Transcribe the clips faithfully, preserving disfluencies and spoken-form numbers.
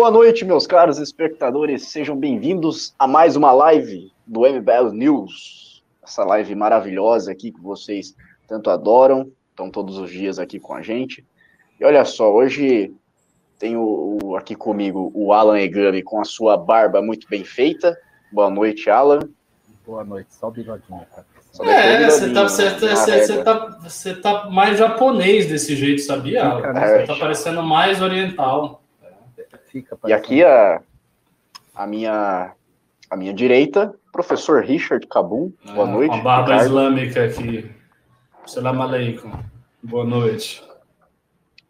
Boa noite, meus caros espectadores, sejam bem-vindos a mais uma live do M B L News, essa live maravilhosa aqui que vocês tanto adoram, estão todos os dias aqui com a gente. E olha só, hoje tenho aqui comigo o Alan Egami com a sua barba muito bem feita. Boa noite, Alan. Boa noite, só o bigodinho, cara. É, você tá, você, você, tá, você tá mais japonês desse jeito, sabia? Fica, né? Você tá parecendo mais oriental. Fica parecendo. E aqui a, a minha a minha direita, professor Richard Cabum. Boa é, noite. Uma barba Ricardo. Islâmica aqui. Salam aleikum. Boa noite.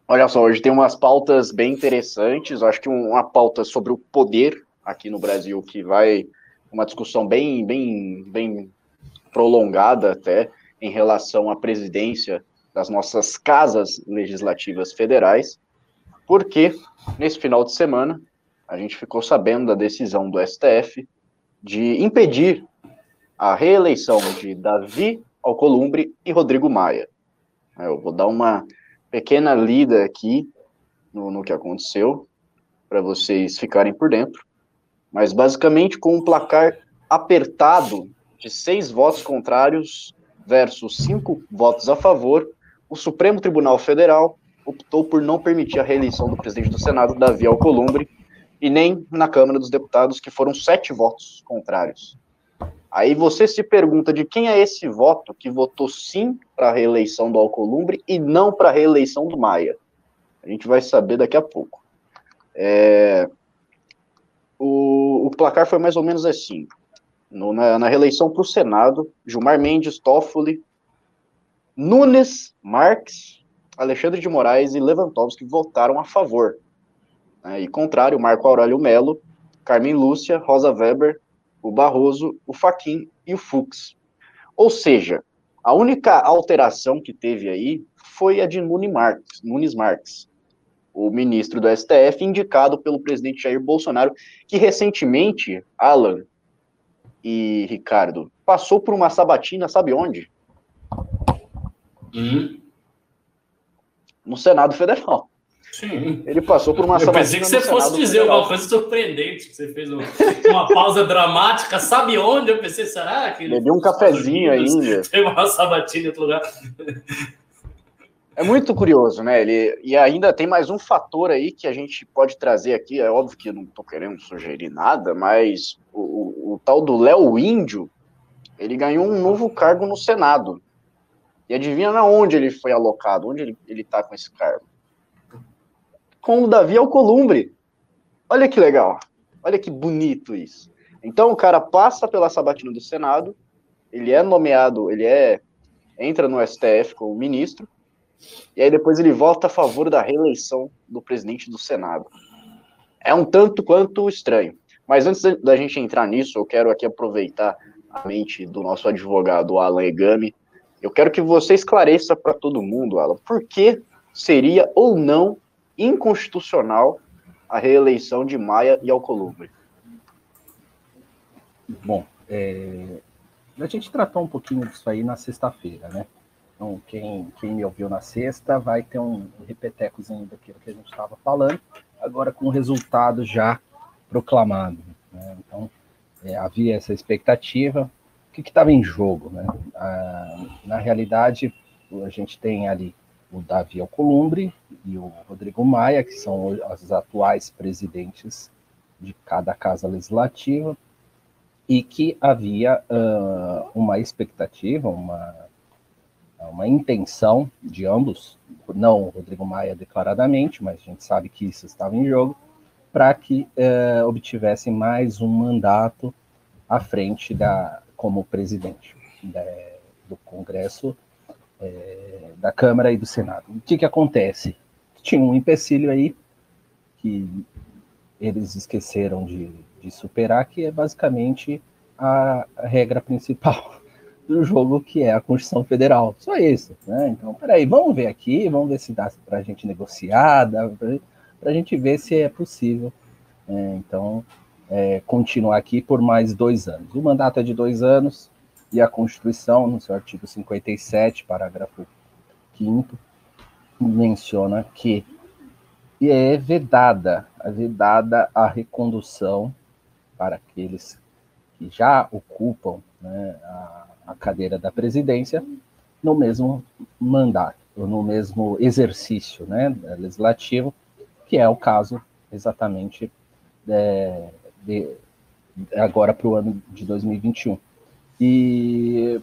Olha só, hoje tem umas pautas bem interessantes. Acho que uma pauta sobre o poder aqui no Brasil, que vai uma discussão bem, bem, bem prolongada até em relação à presidência das nossas casas legislativas federais, porque nesse final de semana a gente ficou sabendo da decisão do S T F de impedir a reeleição de Davi Alcolumbre e Rodrigo Maia. Eu vou dar uma pequena lida aqui no, no que aconteceu, para vocês ficarem por dentro, mas basicamente com um placar apertado de seis votos contrários versus cinco votos a favor, o Supremo Tribunal Federal optou por não permitir a reeleição do presidente do Senado, Davi Alcolumbre, e nem na Câmara dos Deputados, que foram sete votos contrários. Aí você se pergunta de quem é esse voto que votou sim para a reeleição do Alcolumbre e não para a reeleição do Maia. A gente vai saber daqui a pouco. É... O, o placar foi mais ou menos assim. No, na, na reeleição para o Senado, Gilmar Mendes, Toffoli, Nunes Marques, Alexandre de Moraes e Lewandowski votaram a favor. É, e contrário, Marco Aurélio Mello, Carmen Lúcia, Rosa Weber, o Barroso, o Fachin e o Fux. Ou seja, a única alteração que teve aí foi a de Nunes Marques, Nunes Marques, o ministro do S T F, indicado pelo presidente Jair Bolsonaro, que recentemente, Alan e Ricardo, passou por uma sabatina, sabe onde? Hum? No Senado Federal. Sim. Ele passou por uma eu sabatina. Eu pensei que você fosse Senado dizer Federal. Alguma coisa surpreendente, que você fez um, uma pausa dramática, sabe onde? Eu pensei, será que ele bebeu um cafezinho ainda? Teve uma sabatina em outro lugar. É muito curioso, né? Ele, e ainda tem mais um fator aí que a gente pode trazer aqui. É óbvio que eu não tô querendo sugerir nada, mas o, o, o tal do Léo Índio, ele ganhou um novo cargo no Senado. E adivinha na onde ele foi alocado, onde ele, ele tá com esse cargo? Com o Davi Alcolumbre. Olha que legal, olha que bonito isso. Então o cara passa pela sabatina do Senado, ele é nomeado, ele é entra no S T F como ministro, e aí depois ele vota a favor da reeleição do presidente do Senado. É um tanto quanto estranho. Mas antes da gente entrar nisso, eu quero aqui aproveitar a mente do nosso advogado Alan Egami. Eu quero que você esclareça para todo mundo, Alan, por que seria ou não inconstitucional a reeleição de Maia e Alcolumbre? Bom, é... a gente tratou um pouquinho disso aí na sexta-feira, né? Então, quem, quem me ouviu na sexta vai ter um repetecozinho daquilo que a gente estava falando, agora com o resultado já proclamado. Né? Então, é, havia essa expectativa. O que estava em jogo? Né? Ah, na realidade, a gente tem ali o Davi Alcolumbre e o Rodrigo Maia, que são os atuais presidentes de cada casa legislativa, e que havia ah, uma expectativa, uma... uma intenção de ambos, não o Rodrigo Maia declaradamente, mas a gente sabe que isso estava em jogo, para que eh, obtivessem mais um mandato à frente da, como presidente da, do Congresso, eh, da Câmara e do Senado. O que, que acontece? Tinha um empecilho aí que eles esqueceram de, de superar, que é basicamente a regra principal do jogo, que é a Constituição Federal, só isso, né? Então, peraí, vamos ver aqui, vamos ver se dá para a gente negociar, para a gente ver se é possível, é, então, é, continuar aqui por mais dois anos. O mandato é de dois anos, e a Constituição, no seu artigo cinquenta e sete, parágrafo quinto, menciona que e é vedada, é vedada a recondução para aqueles que já ocupam, né, a, a cadeira da presidência no mesmo mandato, no mesmo exercício, né, legislativo, que é o caso exatamente de, de, agora para o ano de dois mil e vinte e um. E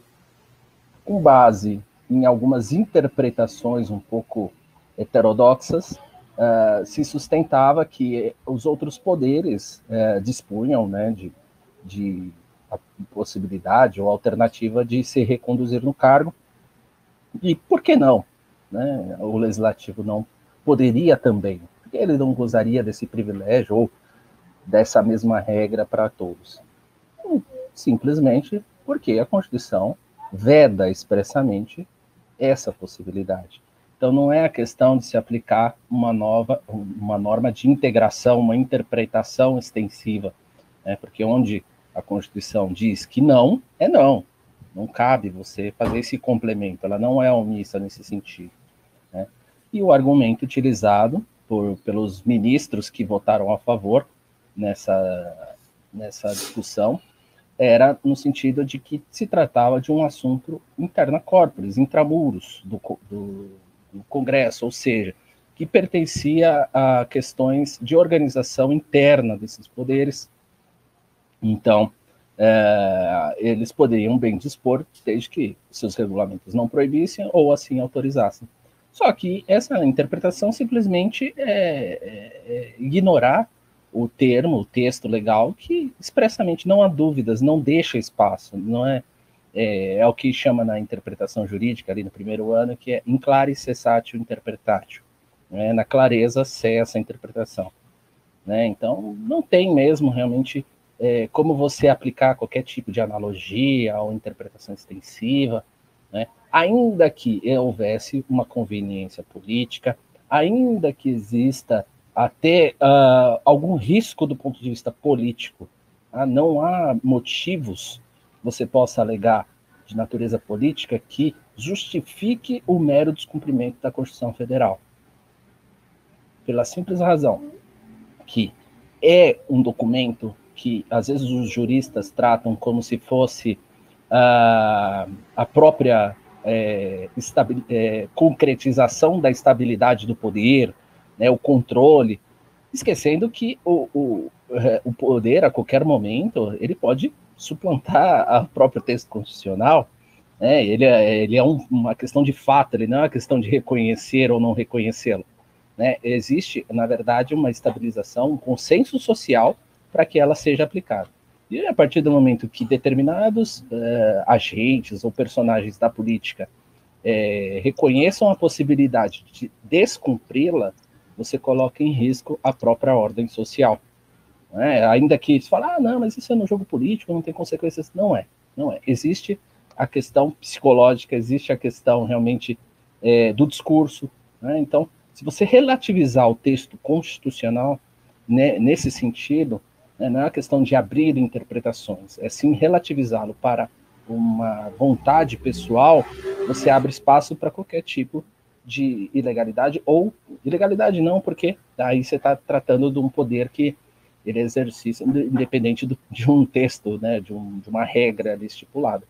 com base em algumas interpretações um pouco heterodoxas, uh, se sustentava que os outros poderes uh, dispunham, né, de, de a possibilidade ou alternativa de se reconduzir no cargo, e por que não, né? O legislativo não poderia também, porque ele não gozaria desse privilégio ou dessa mesma regra para todos, simplesmente porque a Constituição veda expressamente essa possibilidade. Então não é a questão de se aplicar uma nova, uma norma de integração, uma interpretação extensiva, né? Porque onde a Constituição diz que não, é não. Não cabe você fazer esse complemento, ela não é omissa nesse sentido, né? E o argumento utilizado por, pelos ministros que votaram a favor nessa, nessa discussão era no sentido de que se tratava de um assunto interna corporis, intramuros do, do, do Congresso, ou seja, que pertencia a questões de organização interna desses poderes. Então, é, eles poderiam bem dispor, desde que seus regulamentos não proibissem ou assim autorizassem. Só que essa interpretação simplesmente é, é, é ignorar o termo, o texto legal, que expressamente não há dúvidas, não deixa espaço, não é, é, é o que chama na interpretação jurídica, ali no primeiro ano, que é in clare cessatio interpretatio, né? Na clareza cessa a interpretação, né? Então, não tem mesmo realmente é, como você aplicar qualquer tipo de analogia ou interpretação extensiva, né? Ainda que houvesse uma conveniência política, ainda que exista até uh, algum risco do ponto de vista político. Ah, não há motivos, você possa alegar, de natureza política, que justifique o mero descumprimento da Constituição Federal. Pela simples razão que é um documento que, às vezes, os juristas tratam como se fosse uh, a própria é, é, concretização da estabilidade do poder, né, o controle, esquecendo que o, o, o poder, a qualquer momento, ele pode suplantar o próprio texto constitucional, né? Ele é, ele é um, uma questão de fato, ele não é uma questão de reconhecer ou não reconhecê-lo, né? Existe, na verdade, uma estabilização, um consenso social para que ela seja aplicada. E a partir do momento que determinados uh, agentes ou personagens da política uh, reconheçam a possibilidade de descumpri-la, você coloca em risco a própria ordem social, né? Ainda que se fala, ah, não, mas isso é no jogo político, não tem consequências. Não é, não é. Existe a questão psicológica, existe a questão realmente é, do discurso, né? Então, se você relativizar o texto constitucional, né, nesse sentido, né, não é uma questão de abrir interpretações, é sim relativizá-lo para uma vontade pessoal, você abre espaço para qualquer tipo de ilegalidade, ou ilegalidade não, porque daí você está tratando de um poder que ele exercita independente do, de um texto, né, de, um, de uma regra ali estipulada.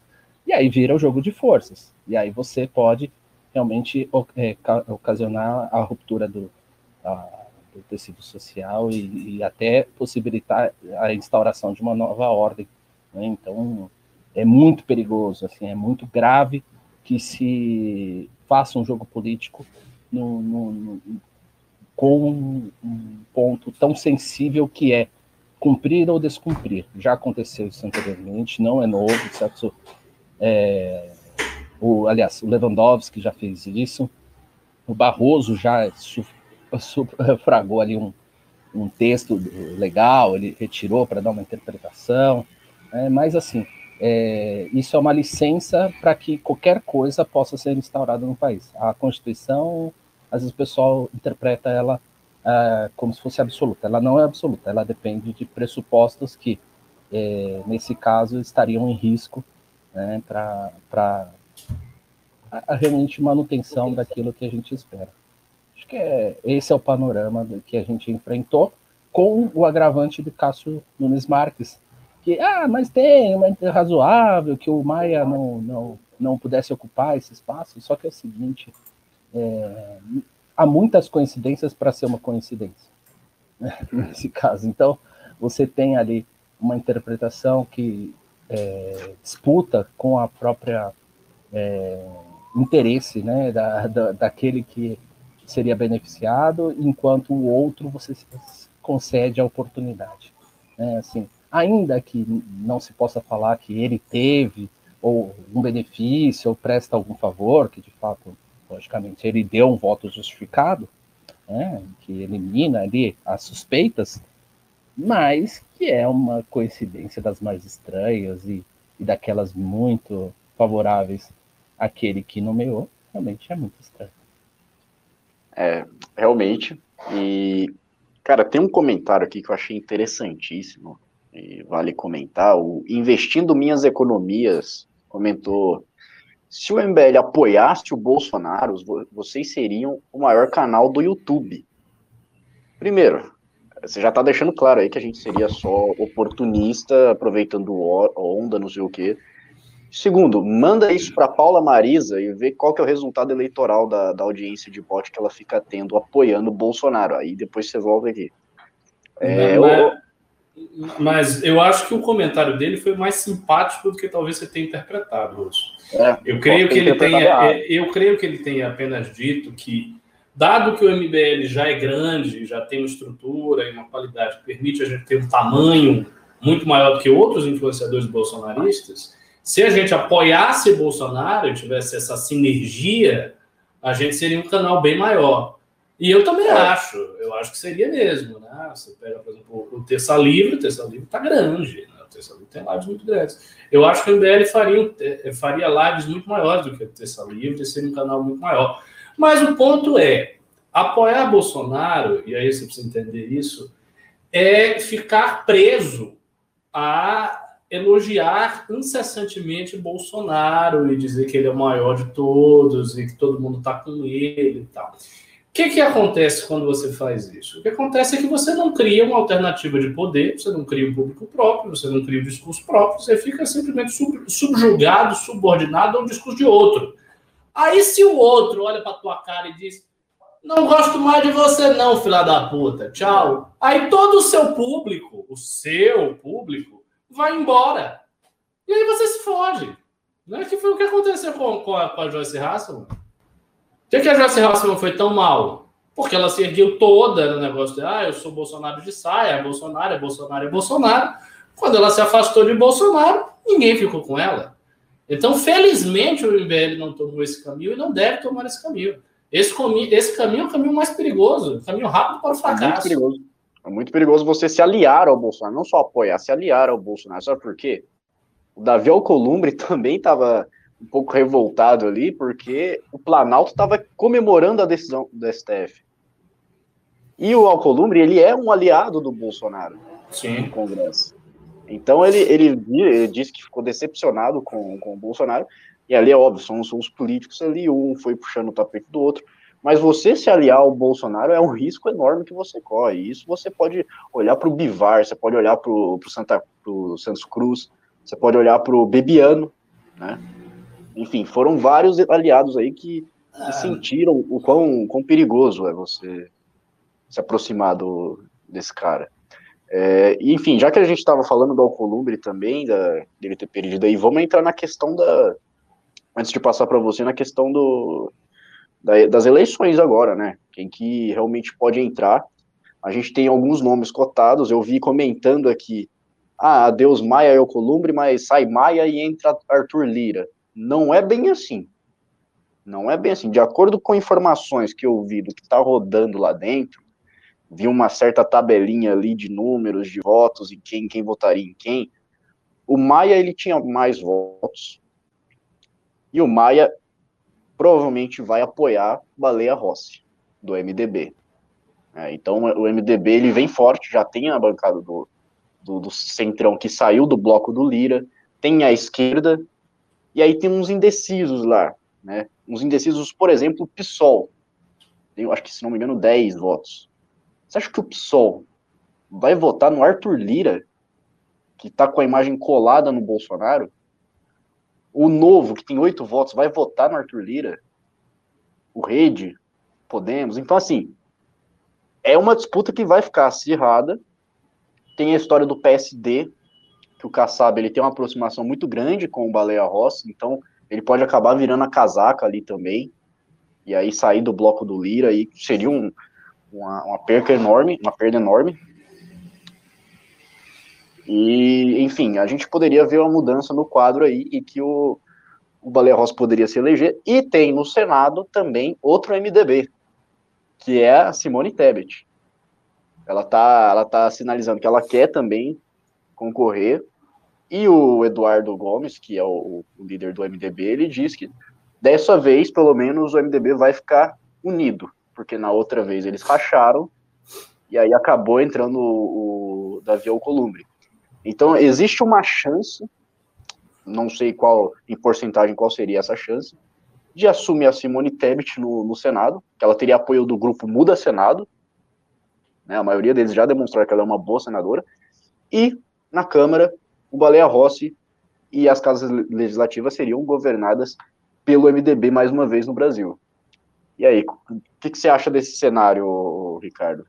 E aí vira o jogo de forças, e aí você pode realmente é, ocasionar a ruptura do, a, do tecido social e, e até possibilitar a instauração de uma nova ordem, né? Então, é muito perigoso, assim, é muito grave que se faça um jogo político no, no, no, com um, um ponto tão sensível que é cumprir ou descumprir. Já aconteceu isso anteriormente, não é novo, certo? É, o, aliás, o Lewandowski já fez isso, o Barroso já sufragou ali um, um texto legal, ele retirou para dar uma interpretação, é, mas assim... É, isso é uma licença para que qualquer coisa possa ser instaurada no país. A Constituição, às vezes o pessoal interpreta ela ah, como se fosse absoluta. Ela não é absoluta, ela depende de pressupostos que, eh, nesse caso, estariam em risco, né, para realmente manutenção daquilo que a gente espera. Acho que é, esse é o panorama que a gente enfrentou, com o agravante de Cássio Nunes Marques, que, ah, mas tem uma é razoável que o Maia não, não, não pudesse ocupar esse espaço, só que é o seguinte, é, há muitas coincidências para ser uma coincidência, né, nesse caso. Então, você tem ali uma interpretação que é, disputa com a própria é, interesse, né, da, da, daquele que seria beneficiado, enquanto o outro você concede a oportunidade. É, assim, ainda que não se possa falar que ele teve ou um benefício, ou presta algum favor, que de fato, logicamente, ele deu um voto justificado, né, que elimina ali as suspeitas, mas que é uma coincidência das mais estranhas e, e daquelas muito favoráveis àquele que nomeou, realmente é muito estranho. É, realmente, e, cara, tem um comentário aqui que eu achei interessantíssimo, e vale comentar, o Investindo Minhas Economias comentou: se o M B L apoiasse o Bolsonaro, vocês seriam o maior canal do YouTube. Primeiro, você já está deixando claro aí que a gente seria só oportunista, aproveitando onda, não sei o quê. Segundo, manda isso para Paula Marisa e vê qual que é o resultado eleitoral da, da audiência de bote que ela fica tendo apoiando o Bolsonaro. Aí depois você volta aqui. É, não, eu... Mas eu acho que o comentário dele foi mais simpático do que talvez você tenha interpretado, Lúcio. É, eu, creio que ele tenha, eu creio que ele tenha apenas dito que, dado que o M B L já é grande, já tem uma estrutura e uma qualidade que permite a gente ter um tamanho muito maior do que outros influenciadores bolsonaristas, se a gente apoiasse Bolsonaro e tivesse essa sinergia, a gente seria um canal bem maior. E eu também acho, eu acho que seria mesmo, né? Você pega, por exemplo, o Terça Livre, o Terça Livre tá grande, né? O Terça Livre tem lives muito grandes. Eu acho que o M B L faria, faria lives muito maiores do que o Terça Livre, seria um canal muito maior. Mas o ponto é, apoiar Bolsonaro, e aí você precisa entender isso, é ficar preso a elogiar incessantemente Bolsonaro e dizer que ele é o maior de todos e que todo mundo tá com ele e tal. O que, que acontece quando você faz isso? O que acontece é que você não cria uma alternativa de poder, você não cria um público próprio, você não cria um discurso próprio, você fica simplesmente sub, subjugado, subordinado a um discurso de outro. Aí se o outro olha para tua cara e diz: não gosto mais de você não, filha da puta, tchau. Aí todo o seu público, o seu público, vai embora. E aí você se foge. Não é que foi o que aconteceu com, com, a, com a Joice Hasselmann? Por que a Joice Hasselmann foi tão mal? Porque ela se ergueu toda no negócio de ah, eu sou Bolsonaro de saia, é Bolsonaro, é Bolsonaro, é Bolsonaro. Quando ela se afastou de Bolsonaro, ninguém ficou com ela. Então, felizmente, o M B L não tomou esse caminho e não deve tomar esse caminho. Esse, esse caminho é o caminho mais perigoso, o caminho rápido para o fracasso. É muito perigoso. É muito perigoso você se aliar ao Bolsonaro, não só apoiar, se aliar ao Bolsonaro. Sabe por quê? O Davi Alcolumbre também estava um pouco revoltado ali, porque o Planalto estava comemorando a decisão do S T F. E o Alcolumbre, ele é um aliado do Bolsonaro no Congresso. Então, ele, ele, ele disse que ficou decepcionado com, com o Bolsonaro, e ali, é óbvio, são, são os políticos ali, um foi puxando o tapete do outro, mas você se aliar ao Bolsonaro é um risco enorme que você corre. E isso você pode olhar para o Bivar, você pode olhar para o Santa, pro Santos Cruz, você pode olhar para o Bebiano, né? Enfim, foram vários aliados aí que, ah, que sentiram o quão, o quão perigoso é você se aproximar do, desse cara. É, enfim, já que a gente estava falando do Alcolumbre também, da, dele ter perdido aí, vamos entrar na questão da... Antes de passar para você, na questão do, da, das eleições agora, né? Quem que realmente pode entrar. A gente tem alguns nomes cotados, eu vi comentando aqui, ah, adeus Maia e Alcolumbre, mas sai Maia e entra Arthur Lira. Não é bem assim, não é bem assim. De acordo com informações que eu vi do que está rodando lá dentro, vi uma certa tabelinha ali de números, de votos, e quem, quem votaria em quem, o Maia, ele tinha mais votos, e o Maia provavelmente vai apoiar Baleia Rossi, do M D B. É, então, o M D B, ele vem forte, já tem a bancada do, do, do Centrão, que saiu do bloco do Lira, tem a esquerda, e aí tem uns indecisos lá, né? Uns indecisos, por exemplo, o P SOL. tem, acho que, se não me engano, dez votos. Você acha que o P SOL vai votar no Arthur Lira, que tá com a imagem colada no Bolsonaro? O Novo, que tem oito votos, vai votar no Arthur Lira? O Rede, Podemos. Então, assim, é uma disputa que vai ficar acirrada. Tem a história do P S D, que o Kassab, ele tem uma aproximação muito grande com o Baleia Rossi, então ele pode acabar virando a casaca ali também, e aí sair do bloco do Lira, e seria um, uma, uma perca enorme, uma perda enorme. E, enfim, a gente poderia ver uma mudança no quadro aí, e que o, o Baleia Rossi poderia se eleger. E tem no Senado também outro M D B, que é a Simone Tebet. Ela tá, ela tá sinalizando que ela quer também concorrer, e o Eduardo Gomes, que é o, o líder do M D B, ele diz que dessa vez, pelo menos, o M D B vai ficar unido, porque na outra vez eles racharam, e aí acabou entrando o, o Davi Alcolumbre. Então, existe uma chance, não sei qual, em porcentagem qual seria essa chance, de assumir a Simone Tebet no, no Senado, que ela teria apoio do grupo Muda Senado, né, a maioria deles já demonstraram que ela é uma boa senadora, e na Câmara, o Baleia Rossi e as casas legislativas seriam governadas pelo M D B mais uma vez no Brasil. E aí, o que, que você acha desse cenário, Ricardo?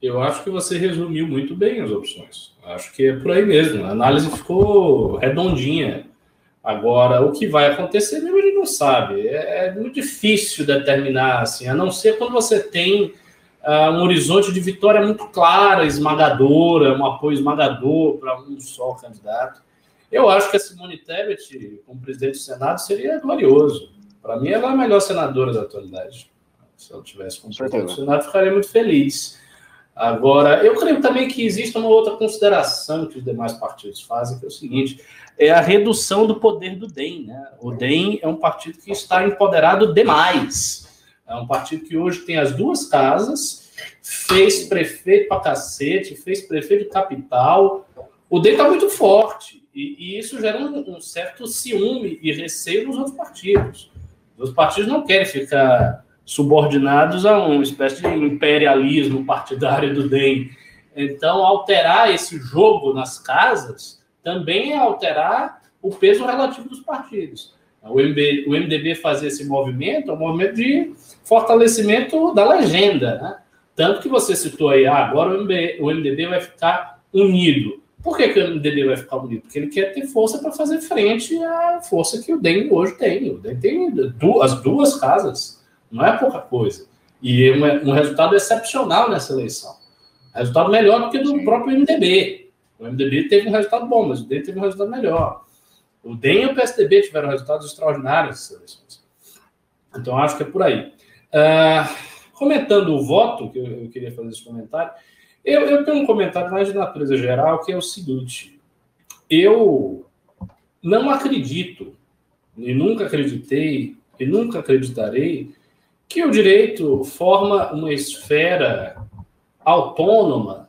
Eu acho que você resumiu muito bem as opções. Acho que é por aí mesmo. A análise ficou redondinha. Agora, o que vai acontecer mesmo a gente não sabe. É muito difícil determinar, assim, a não ser quando você tem Uh, um horizonte de vitória muito clara, esmagadora, um apoio esmagador para um só candidato. Eu acho que a Simone Tebet, como presidente do Senado, seria glorioso. Para mim, ela é a melhor senadora da atualidade. Se ela tivesse como presidente do Senado, ficaria muito feliz. Agora, eu creio também que existe uma outra consideração que os demais partidos fazem, que é o seguinte, é a redução do poder do D E M, né? O D E M é um partido que está empoderado demais. É um partido que hoje tem as duas casas, fez prefeito pra cacete, fez prefeito de capital. O D E M está muito forte. E, e isso gera um, um certo ciúme e receio nos outros partidos. Os partidos não querem ficar subordinados a uma espécie de imperialismo partidário do D E M. Então, alterar esse jogo nas casas também é alterar o peso relativo dos partidos. O M D B, o M D B fazer esse movimento é um movimento de fortalecimento da legenda, né? Tanto que você citou aí, ah, agora o M D B, o M D B vai ficar unido. Por que, que o M D B vai ficar unido? Porque ele quer ter força para fazer frente à força que o D E M hoje tem. O D E M tem duas, as duas casas, não é pouca coisa. E é um, um resultado excepcional nessa eleição. Resultado melhor do que do próprio M D B. O M D B teve um resultado bom, mas o D E M teve um resultado melhor. O D E M e o P S D B tiveram resultados extraordinários nessas eleições. Então, acho que é por aí. Uh, comentando o voto, que eu, eu queria fazer esse comentário, eu, eu tenho um comentário mais de natureza geral, que é o seguinte. Eu não acredito, e nunca acreditei, e nunca acreditarei, que o direito forma uma esfera autônoma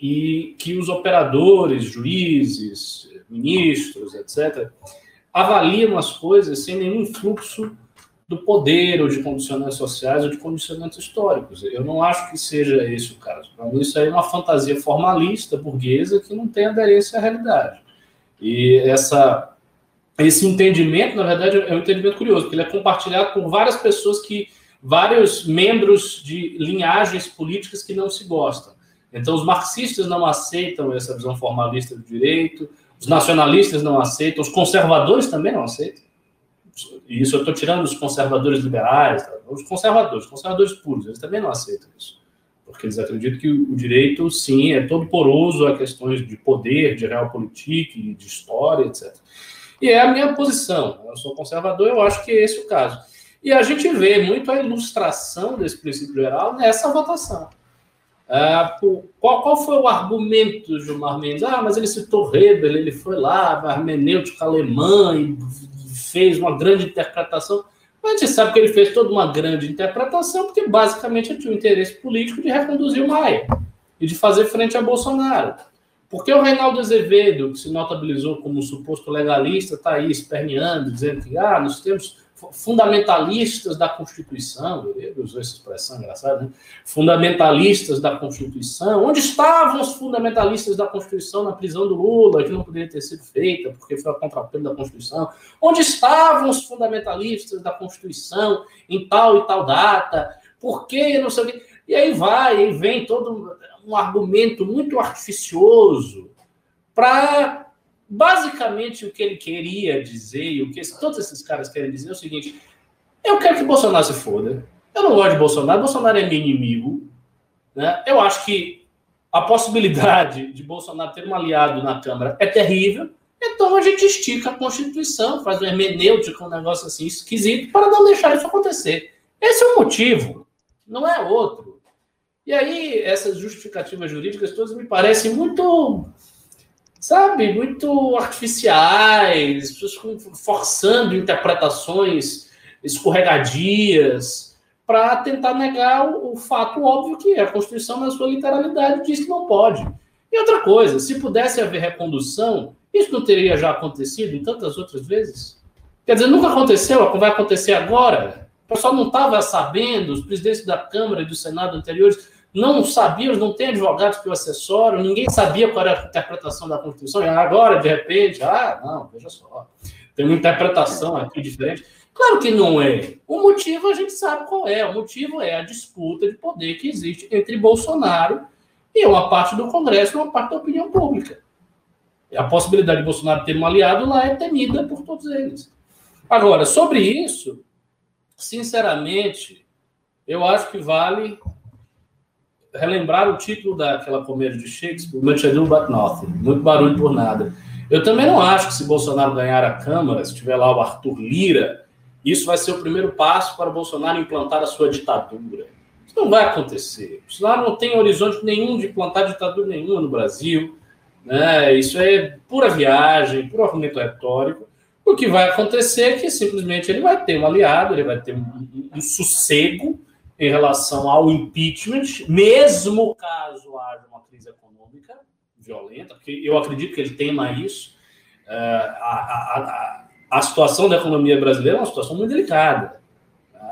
e que os operadores, juízes, ministros, etcétera, avaliam as coisas sem nenhum fluxo do poder ou de condicionantes sociais ou de condicionantes históricos. Eu não acho que seja esse o caso. Para mim, isso aí é uma fantasia formalista, burguesa, que não tem aderência à realidade. E essa, esse entendimento, na verdade, é um entendimento curioso, porque ele é compartilhado por várias pessoas, que vários membros de linhagens políticas que não se gostam. Então, os marxistas não aceitam essa visão formalista do direito, os nacionalistas não aceitam, os conservadores também não aceitam. E isso eu estou tirando os conservadores liberais, tá? Os conservadores, conservadores puros, eles também não aceitam isso. Porque eles acreditam que o direito, sim, é todo poroso a questões de poder, de realpolitik, de história, etcétera. E é a minha posição. Eu sou conservador, eu acho que é esse o caso. E a gente vê muito a ilustração desse princípio geral nessa votação. Uh, qual, qual foi o argumento do Gilmar Mendes? Ah, mas ele citou Weber, ele foi lá, a hermenêutica alemã, e fez uma grande interpretação. Mas a gente sabe que ele fez toda uma grande interpretação porque basicamente ele tinha o interesse político de reconduzir o Maia e de fazer frente a Bolsonaro. Porque o Reinaldo Azevedo, que se notabilizou como um suposto legalista, está aí esperneando, dizendo que ah, nós temos fundamentalistas da Constituição, ele usou essa expressão engraçada, né? Fundamentalistas da Constituição, onde estavam os fundamentalistas da Constituição na prisão do Lula, que não poderia ter sido feita, porque foi a contrapelo da Constituição, onde estavam os fundamentalistas da Constituição em tal e tal data, por que não sei o quê, e aí vai, e vem todo um argumento muito artificioso para... Basicamente, o que ele queria dizer, e o que todos esses caras querem dizer é o seguinte: eu quero que Bolsonaro se foda, eu não gosto de Bolsonaro, Bolsonaro é meu inimigo, né? Eu acho que a possibilidade de Bolsonaro ter um aliado na Câmara é terrível, então a gente estica a Constituição, faz um hermenêutico, um negócio assim esquisito, para não deixar isso acontecer. Esse é o motivo, não é outro. E aí, essas justificativas jurídicas todas me parecem muito... Sabe, muito artificiais, pessoas forçando interpretações escorregadias para tentar negar o, o fato óbvio que é. A Constituição, na sua literalidade, diz que não pode. E outra coisa, se pudesse haver recondução, isso não teria já acontecido em tantas outras vezes? Quer dizer, nunca aconteceu, vai acontecer agora. O pessoal não estava sabendo, os presidentes da Câmara e do Senado anteriores... Não sabiam, não tem advogados que o acessório, ninguém sabia qual era a interpretação da Constituição, e agora, de repente, ah, não, veja só, tem uma interpretação aqui diferente. Claro que não é. O motivo a gente sabe qual é. O motivo é a disputa de poder que existe entre Bolsonaro e uma parte do Congresso e uma parte da opinião pública. A possibilidade de Bolsonaro ter um aliado lá é temida por todos eles. Agora, sobre isso, sinceramente, eu acho que vale... relembrar o título daquela comédia de Shakespeare, Much Ado But Nothing, muito barulho por nada. Eu também não acho que se Bolsonaro ganhar a Câmara, se tiver lá o Arthur Lira, isso vai ser o primeiro passo para Bolsonaro implantar a sua ditadura. Isso não vai acontecer. Bolsonaro não tem horizonte nenhum de implantar ditadura nenhuma no Brasil, né? Isso é pura viagem, puro argumento retórico. O que vai acontecer é que simplesmente ele vai ter um aliado, ele vai ter um, um, um sossego em relação ao impeachment, mesmo caso haja uma crise econômica violenta, porque eu acredito que ele tema isso, uh, a, a, a, a situação da economia brasileira é uma situação muito delicada.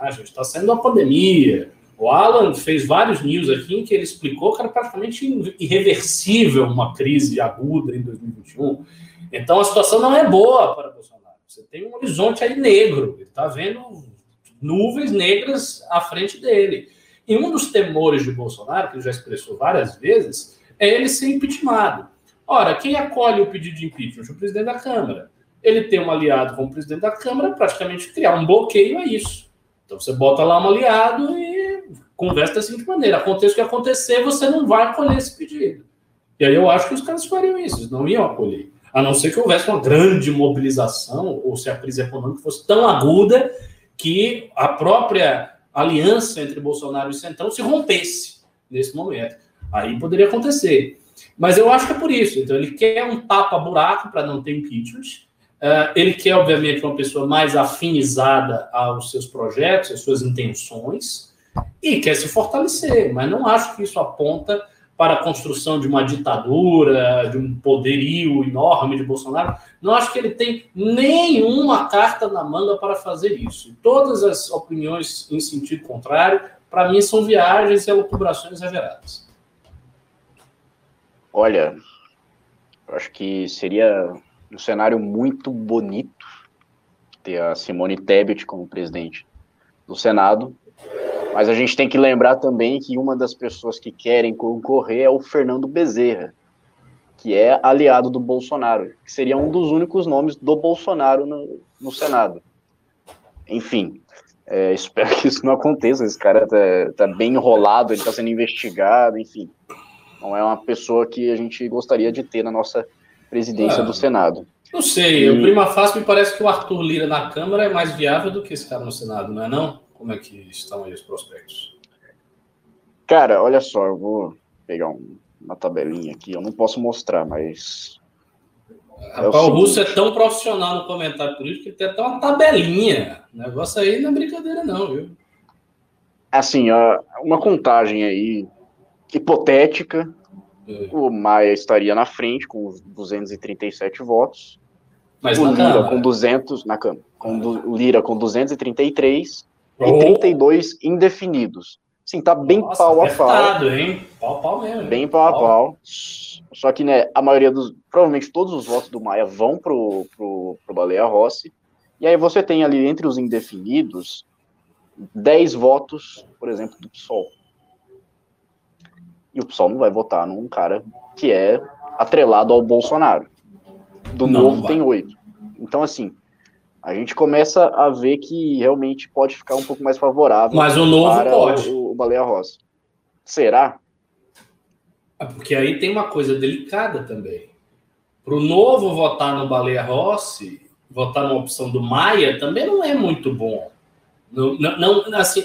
A gente está saindo da pandemia. O Alan fez vários news aqui em que ele explicou que era praticamente irreversível uma crise aguda em dois mil e vinte e um. Então, a situação não é boa para Bolsonaro. Você tem um horizonte aí negro. Ele está vendo... nuvens negras à frente dele. E um dos temores de Bolsonaro, que ele já expressou várias vezes, é ele ser impeachmentado. Ora, quem acolhe o pedido de impeachment? O presidente da Câmara. Ele tem um aliado com o presidente da Câmara, praticamente criar um bloqueio a isso. Então você bota lá um aliado e conversa da seguinte maneira: aconteça o que acontecer, você não vai acolher esse pedido. E aí eu acho que os caras fariam isso, eles não iam acolher. A não ser que houvesse uma grande mobilização, ou se a crise econômica fosse tão aguda que a própria aliança entre Bolsonaro e Centrão se rompesse nesse momento. Aí poderia acontecer. Mas eu acho que é por isso. Então, ele quer um tapa-buraco para não ter impeachment. Uh, ele quer, obviamente, uma pessoa mais afinizada aos seus projetos, às suas intenções, e quer se fortalecer. Mas não acho que isso aponta para a construção de uma ditadura, de um poderio enorme de Bolsonaro. Não acho que ele tem nenhuma carta na manga para fazer isso. Todas as opiniões em sentido contrário, para mim, são viagens e elucubrações exageradas. Olha, acho que seria um cenário muito bonito ter a Simone Tebet como presidente do Senado. Mas a gente tem que lembrar também que uma das pessoas que querem concorrer é o Fernando Bezerra, que é aliado do Bolsonaro, que seria um dos únicos nomes do Bolsonaro no, no Senado. Enfim, é, espero que isso não aconteça, esse cara tá, tá bem enrolado, ele tá sendo investigado, enfim. Não é uma pessoa que a gente gostaria de ter na nossa presidência ah, do Senado. Não sei, e... o prima facie me parece que o Arthur Lira na Câmara é mais viável do que esse cara no Senado, não é não? Como é que estão aí os prospectos? Cara, olha só, eu vou pegar um, uma tabelinha aqui, eu não posso mostrar, mas... Rapaz, é o, o Russo é tão profissional no comentário político que ele tem até uma tabelinha. O negócio aí não é brincadeira não, viu? Assim, uma contagem aí hipotética, é. O Maia estaria na frente com os duzentos e trinta e sete votos, Mas o Lira com duzentos na Câmara. Com do, o Lira com duzentos e trinta e três oh. e trinta e dois indefinidos. Assim, tá bem Nossa, pau a pau. Apertado, hein? Pau a pau mesmo. Bem pau, pau a pau. Só que, né, a maioria dos... Provavelmente todos os votos do Maia vão pro, pro, pro Baleia Rossi. E aí você tem ali, entre os indefinidos, dez votos, por exemplo, do P SOL. E o P SOL não vai votar num cara que é atrelado ao Bolsonaro. Do não, Novo não tem oito. Então, assim... A gente começa a ver que realmente pode ficar um pouco mais favorável. Mas o Novo para pode. O, o Baleia Rossi. Será? Porque aí tem uma coisa delicada também. Para o Novo votar no Baleia Rossi, votar na opção do Maia, também não é muito bom. Não, não, assim,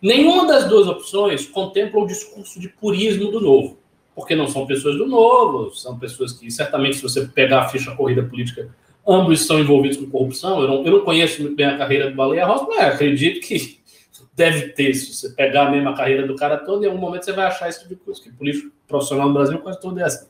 nenhuma das duas opções contempla o discurso de purismo do Novo. Porque não são pessoas do Novo, são pessoas que, certamente, se você pegar a ficha corrida política... Ambos são envolvidos com corrupção. Eu não, eu não conheço muito bem a carreira do Baleia Rossi, mas acredito que deve ter. Se você pegar a mesma carreira do cara todo, em algum momento você vai achar isso de coisa. Que político profissional no Brasil quase todo é assim.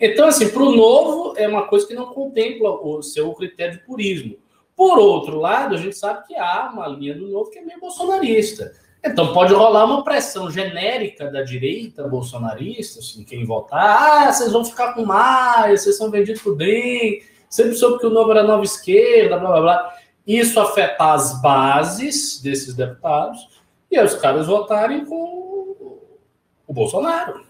Então, assim, para o Novo é uma coisa que não contempla o seu critério de purismo. Por outro lado, a gente sabe que há uma linha do Novo que é meio bolsonarista. Então pode rolar uma pressão genérica da direita bolsonarista, assim, quem votar, ah, vocês vão ficar com mais, vocês são vendidos por D E M. Sempre soube que o Novo era nova esquerda, blá, blá, blá. Isso afetar as bases desses deputados e aí os caras votarem com o Bolsonaro.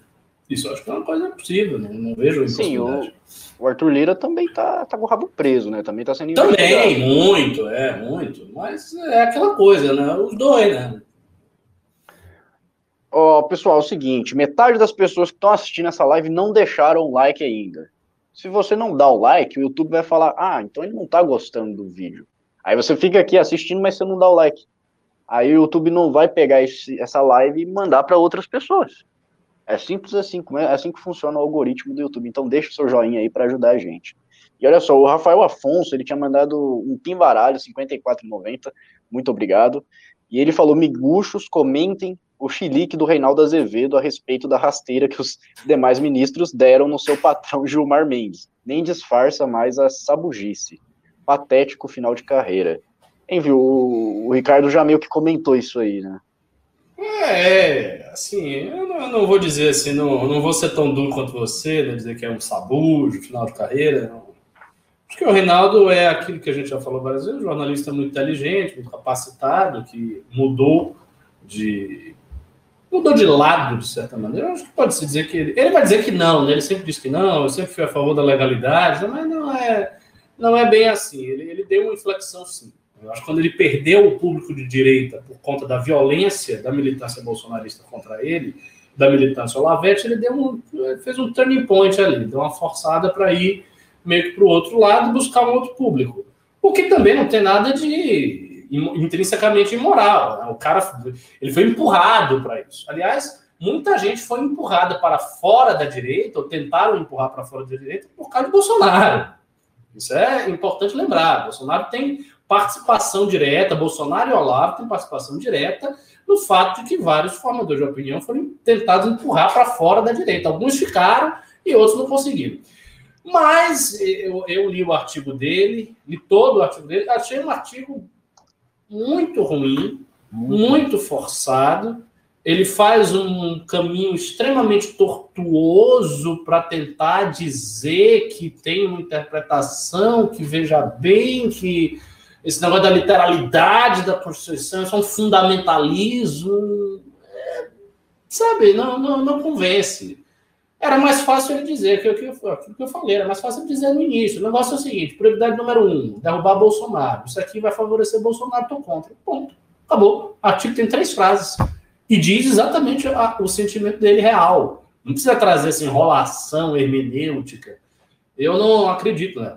Isso acho que é uma coisa possível, né? Não vejo isso. Sim, o, o Arthur Lira também tá, tá com o rabo preso, né? Também tá sendo Também, muito, é, muito. Mas é aquela coisa, né? Os dois, né? Ó, pessoal, é o seguinte, metade das pessoas que estão assistindo essa live não deixaram o like ainda. Se você não dá o like, o YouTube vai falar, ah, então ele não tá gostando do vídeo. Aí você fica aqui assistindo, mas você não dá o like. Aí o YouTube não vai pegar esse, essa live e mandar para outras pessoas. É simples assim, é assim que funciona o algoritmo do YouTube. Então deixa o seu joinha aí para ajudar a gente. E olha só, o Rafael Afonso, ele tinha mandado um pimbaralho, cinquenta e quatro reais e noventa centavos, muito obrigado. E ele falou, miguxos, comentem o chilique do Reinaldo Azevedo a respeito da rasteira que os demais ministros deram no seu patrão Gilmar Mendes. Nem disfarça mais a sabugice. Patético final de carreira. Enfim, o, o Ricardo já meio que comentou isso aí, né? É, assim, eu não, eu não vou dizer assim, não, eu não vou ser tão duro quanto você, né, dizer que é um sabujo, final de carreira, não. Porque o Reinaldo é aquilo que a gente já falou várias vezes, um jornalista muito inteligente, muito capacitado, que mudou de... mudou de lado, de certa maneira. Eu acho que pode-se dizer que... Ele, ele vai dizer que não, né? Ele sempre diz que não, eu sempre fui a favor da legalidade, mas não é, não é bem assim. Ele, ele deu uma inflexão, sim. Eu acho que quando ele perdeu o público de direita por conta da violência da militância bolsonarista contra ele, da militância Olavete, ele deu um, fez um turning point ali, deu uma forçada para ir meio que para o outro lado, buscar um outro público. O que também não tem nada de... intrinsecamente imoral, né? O cara ele foi empurrado para isso. Aliás, muita gente foi empurrada para fora da direita, ou tentaram empurrar para fora da direita por causa do Bolsonaro. Isso é importante lembrar. Bolsonaro tem participação direta, Bolsonaro e Olavo tem participação direta no fato de que vários formadores de opinião foram tentados empurrar para fora da direita. Alguns ficaram e outros não conseguiram. Mas eu, eu li o artigo dele, li todo o artigo dele, achei um artigo muito ruim, muito forçado. Ele faz um caminho extremamente tortuoso para tentar dizer que tem uma interpretação, que veja bem, que esse negócio da literalidade da Constituição é só um fundamentalismo. É, sabe, não, não, não convence. Era mais fácil ele dizer, que aquilo que eu falei, era mais fácil ele dizer no início. O negócio é o seguinte, prioridade número um, derrubar Bolsonaro. Isso aqui vai favorecer Bolsonaro, estou contra. Ponto. Acabou. O artigo tem três frases. E diz exatamente a, o sentimento dele real. Não precisa trazer essa enrolação hermenêutica. Eu não acredito, né?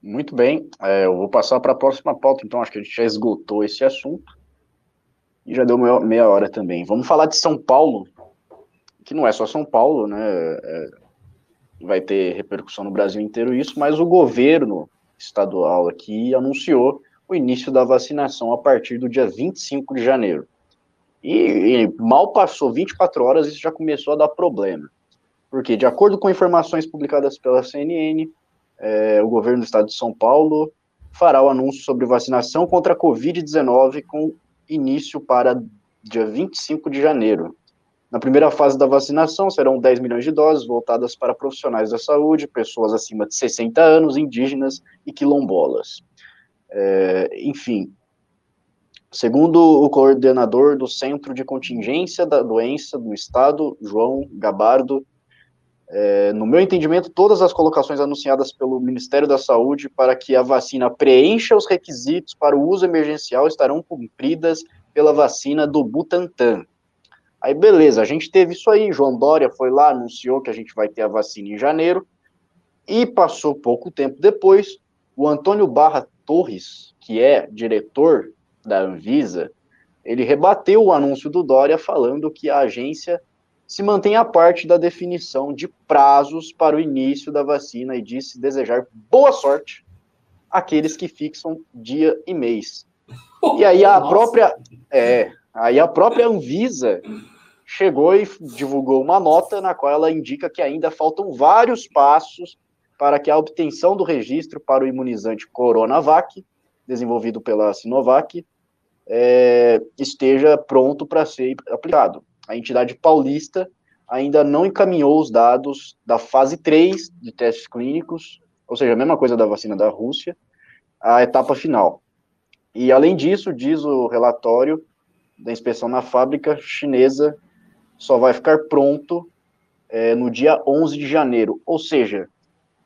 Muito bem. É, eu vou passar para a próxima pauta, então. Acho que a gente já esgotou esse assunto. E já deu meia, meia hora também. Vamos falar de São Paulo, que não é só São Paulo, né? É, vai ter repercussão no Brasil inteiro isso, mas o governo estadual aqui anunciou o início da vacinação a partir do dia vinte e cinco de janeiro. E, e mal passou vinte e quatro horas, isso já começou a dar problema. Porque, de acordo com informações publicadas pela C N N, é, o governo do estado de São Paulo fará o anúncio sobre vacinação contra a covid dezenove com início para dia vinte e cinco de janeiro. Na primeira fase da vacinação, serão dez milhões de doses voltadas para profissionais da saúde, pessoas acima de sessenta anos, indígenas e quilombolas. É, enfim, segundo o coordenador do Centro de Contingência da Doença do Estado, João Gabardo, é, no meu entendimento, todas as colocações anunciadas pelo Ministério da Saúde para que a vacina preencha os requisitos para o uso emergencial estarão cumpridas pela vacina do Butantan. Aí, beleza, a gente teve isso aí, João Dória foi lá, anunciou que a gente vai ter a vacina em janeiro, e passou pouco tempo depois, o Antônio Barra Torres, que é diretor da Anvisa, ele rebateu o anúncio do Dória falando que a agência se mantém à parte da definição de prazos para o início da vacina e disse desejar boa sorte àqueles que fixam dia e mês. E aí a Nossa. própria... É, aí a própria Anvisa chegou e divulgou uma nota na qual ela indica que ainda faltam vários passos para que a obtenção do registro para o imunizante Coronavac, desenvolvido pela Sinovac, é, esteja pronto para ser aplicado. A entidade paulista ainda não encaminhou os dados da fase três de testes clínicos, ou seja, a mesma coisa da vacina da Rússia, à etapa final. E, além disso, diz o relatório da inspeção na fábrica chinesa, só vai ficar pronto é, no dia onze de janeiro. Ou seja,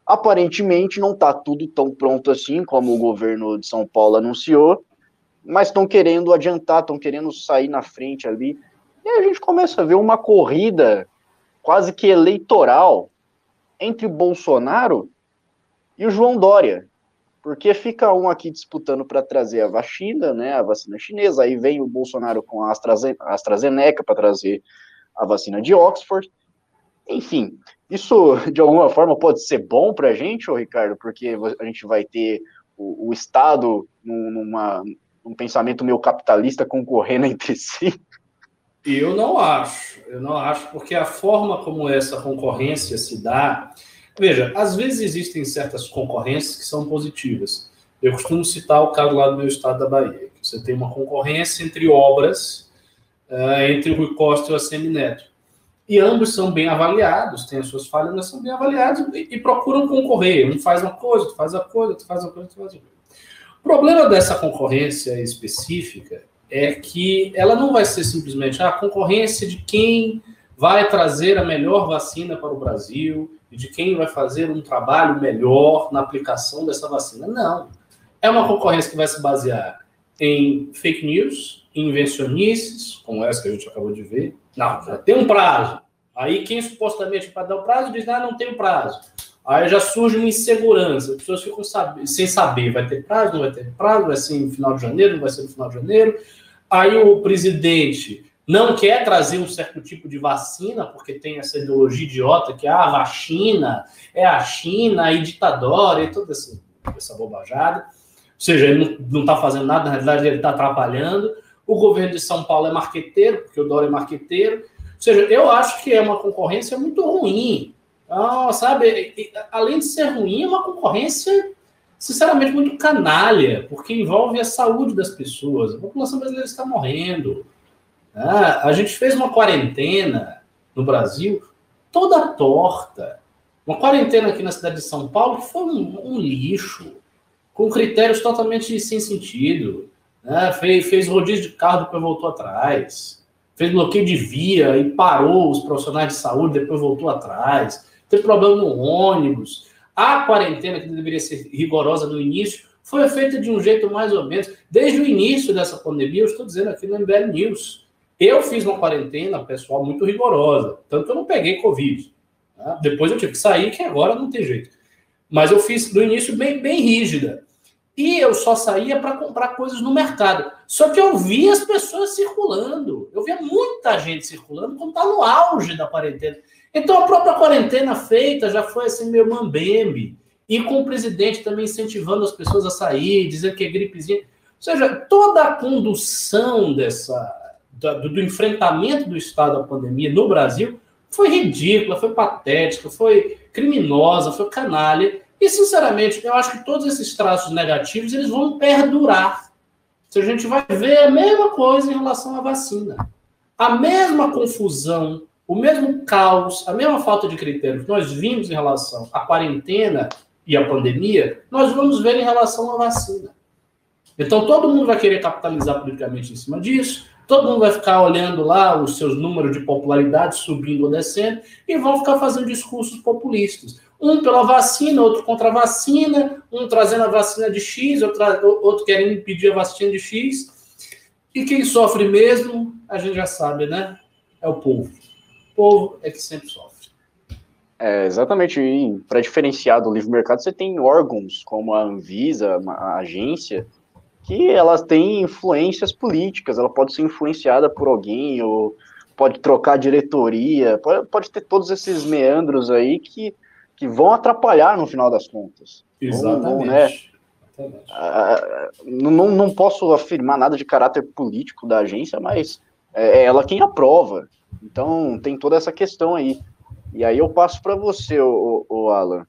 aparentemente não está tudo tão pronto assim, como o governo de São Paulo anunciou, mas estão querendo adiantar, estão querendo sair na frente ali. E aí a gente começa a ver uma corrida quase que eleitoral entre Bolsonaro e o João Dória. Porque fica um aqui disputando para trazer a vacina, né, a vacina chinesa, aí vem o Bolsonaro com a AstraZeneca para trazer a vacina de Oxford. Enfim, isso de alguma forma pode ser bom para a gente, ô Ricardo, porque a gente vai ter o, o Estado numa, num pensamento meio capitalista concorrendo entre si. Eu não acho, eu não acho, porque a forma como essa concorrência se dá... Veja, às vezes existem certas concorrências que são positivas. Eu costumo citar o caso lá do meu estado da Bahia. Que você tem uma concorrência entre obras, uh, entre o Rui Costa e o Assemi Neto. E ambos são bem avaliados, têm as suas falhas, mas são bem avaliados e, e procuram concorrer. Um faz uma coisa, tu faz a coisa, tu faz a coisa, tu faz a coisa. O problema dessa concorrência específica é que ela não vai ser simplesmente a concorrência de quem vai trazer a melhor vacina para o Brasil... e de quem vai fazer um trabalho melhor na aplicação dessa vacina. Não. É uma concorrência que vai se basear em fake news, em invencionices, como essa que a gente acabou de ver. Não, já tem um prazo. Aí quem supostamente para dar o prazo diz, ah, não tem prazo. Aí já surge uma insegurança, as pessoas ficam saber, sem saber, vai ter prazo, não vai ter prazo, vai ser no final de janeiro, não vai ser no final de janeiro. Aí o presidente... não quer trazer um certo tipo de vacina, porque tem essa ideologia idiota que ah, a vacina é a China, e ditadora, e toda essa, essa bobajada. Ou seja, ele não está fazendo nada, na realidade ele está atrapalhando. O governo de São Paulo é marqueteiro, porque o Dória é marqueteiro. Ou seja, eu acho que é uma concorrência muito ruim. Então, sabe, além de ser ruim, é uma concorrência, sinceramente, muito canalha, porque envolve a saúde das pessoas. A população brasileira está morrendo. Ah, a gente fez uma quarentena no Brasil toda torta. Uma quarentena aqui na cidade de São Paulo que foi um, um lixo, com critérios totalmente sem sentido. Ah, fez, fez rodízio de carro, depois voltou atrás. Fez bloqueio de via e parou os profissionais de saúde, depois voltou atrás. Teve problema no ônibus. A quarentena, que deveria ser rigorosa no início, foi feita de um jeito mais ou menos. Desde o início dessa pandemia, eu estou dizendo aqui no M B L News, eu fiz uma quarentena, pessoal, muito rigorosa. Tanto que eu não peguei Covid. Tá? Depois eu tive que sair, que agora não tem jeito. Mas eu fiz, do início, bem, bem rígida. E eu só saía para comprar coisas no mercado. Só que eu via as pessoas circulando. Eu via muita gente circulando quando está no auge da quarentena. Então, a própria quarentena feita já foi assim, meio mambembe. E com o presidente também incentivando as pessoas a sair, dizendo que é gripezinha. Ou seja, toda a condução dessa... Do, do enfrentamento do Estado à pandemia no Brasil, foi ridícula, foi patética, foi criminosa, foi canalha, E, sinceramente, eu acho que todos esses traços negativos eles vão perdurar. Se a gente vai ver a mesma coisa em relação à vacina. A mesma confusão, o mesmo caos, a mesma falta de critério que nós vimos em relação à quarentena e à pandemia, nós vamos ver em relação à vacina. Então, todo mundo vai querer capitalizar politicamente em cima disso, todo mundo vai ficar olhando lá os seus números de popularidade subindo ou descendo e vão ficar fazendo discursos populistas. Um pela vacina, outro contra a vacina, um trazendo a vacina de X, outro, outro querendo impedir a vacina de X. E quem sofre mesmo, a gente já sabe, né? É o povo. O povo é que sempre sofre. É, exatamente. E para diferenciar do livre mercado, você tem órgãos como a Anvisa, a agência, que elas têm influências políticas, ela pode ser influenciada por alguém, ou pode trocar diretoria, pode, pode ter todos esses meandros aí que... que vão atrapalhar no final das contas. Exatamente. Não, não, né? Exatamente. Ah, não, não posso afirmar nada de caráter político da agência, mas é ela quem aprova. Então, tem toda essa questão aí. E aí eu passo para você, o, o Alan.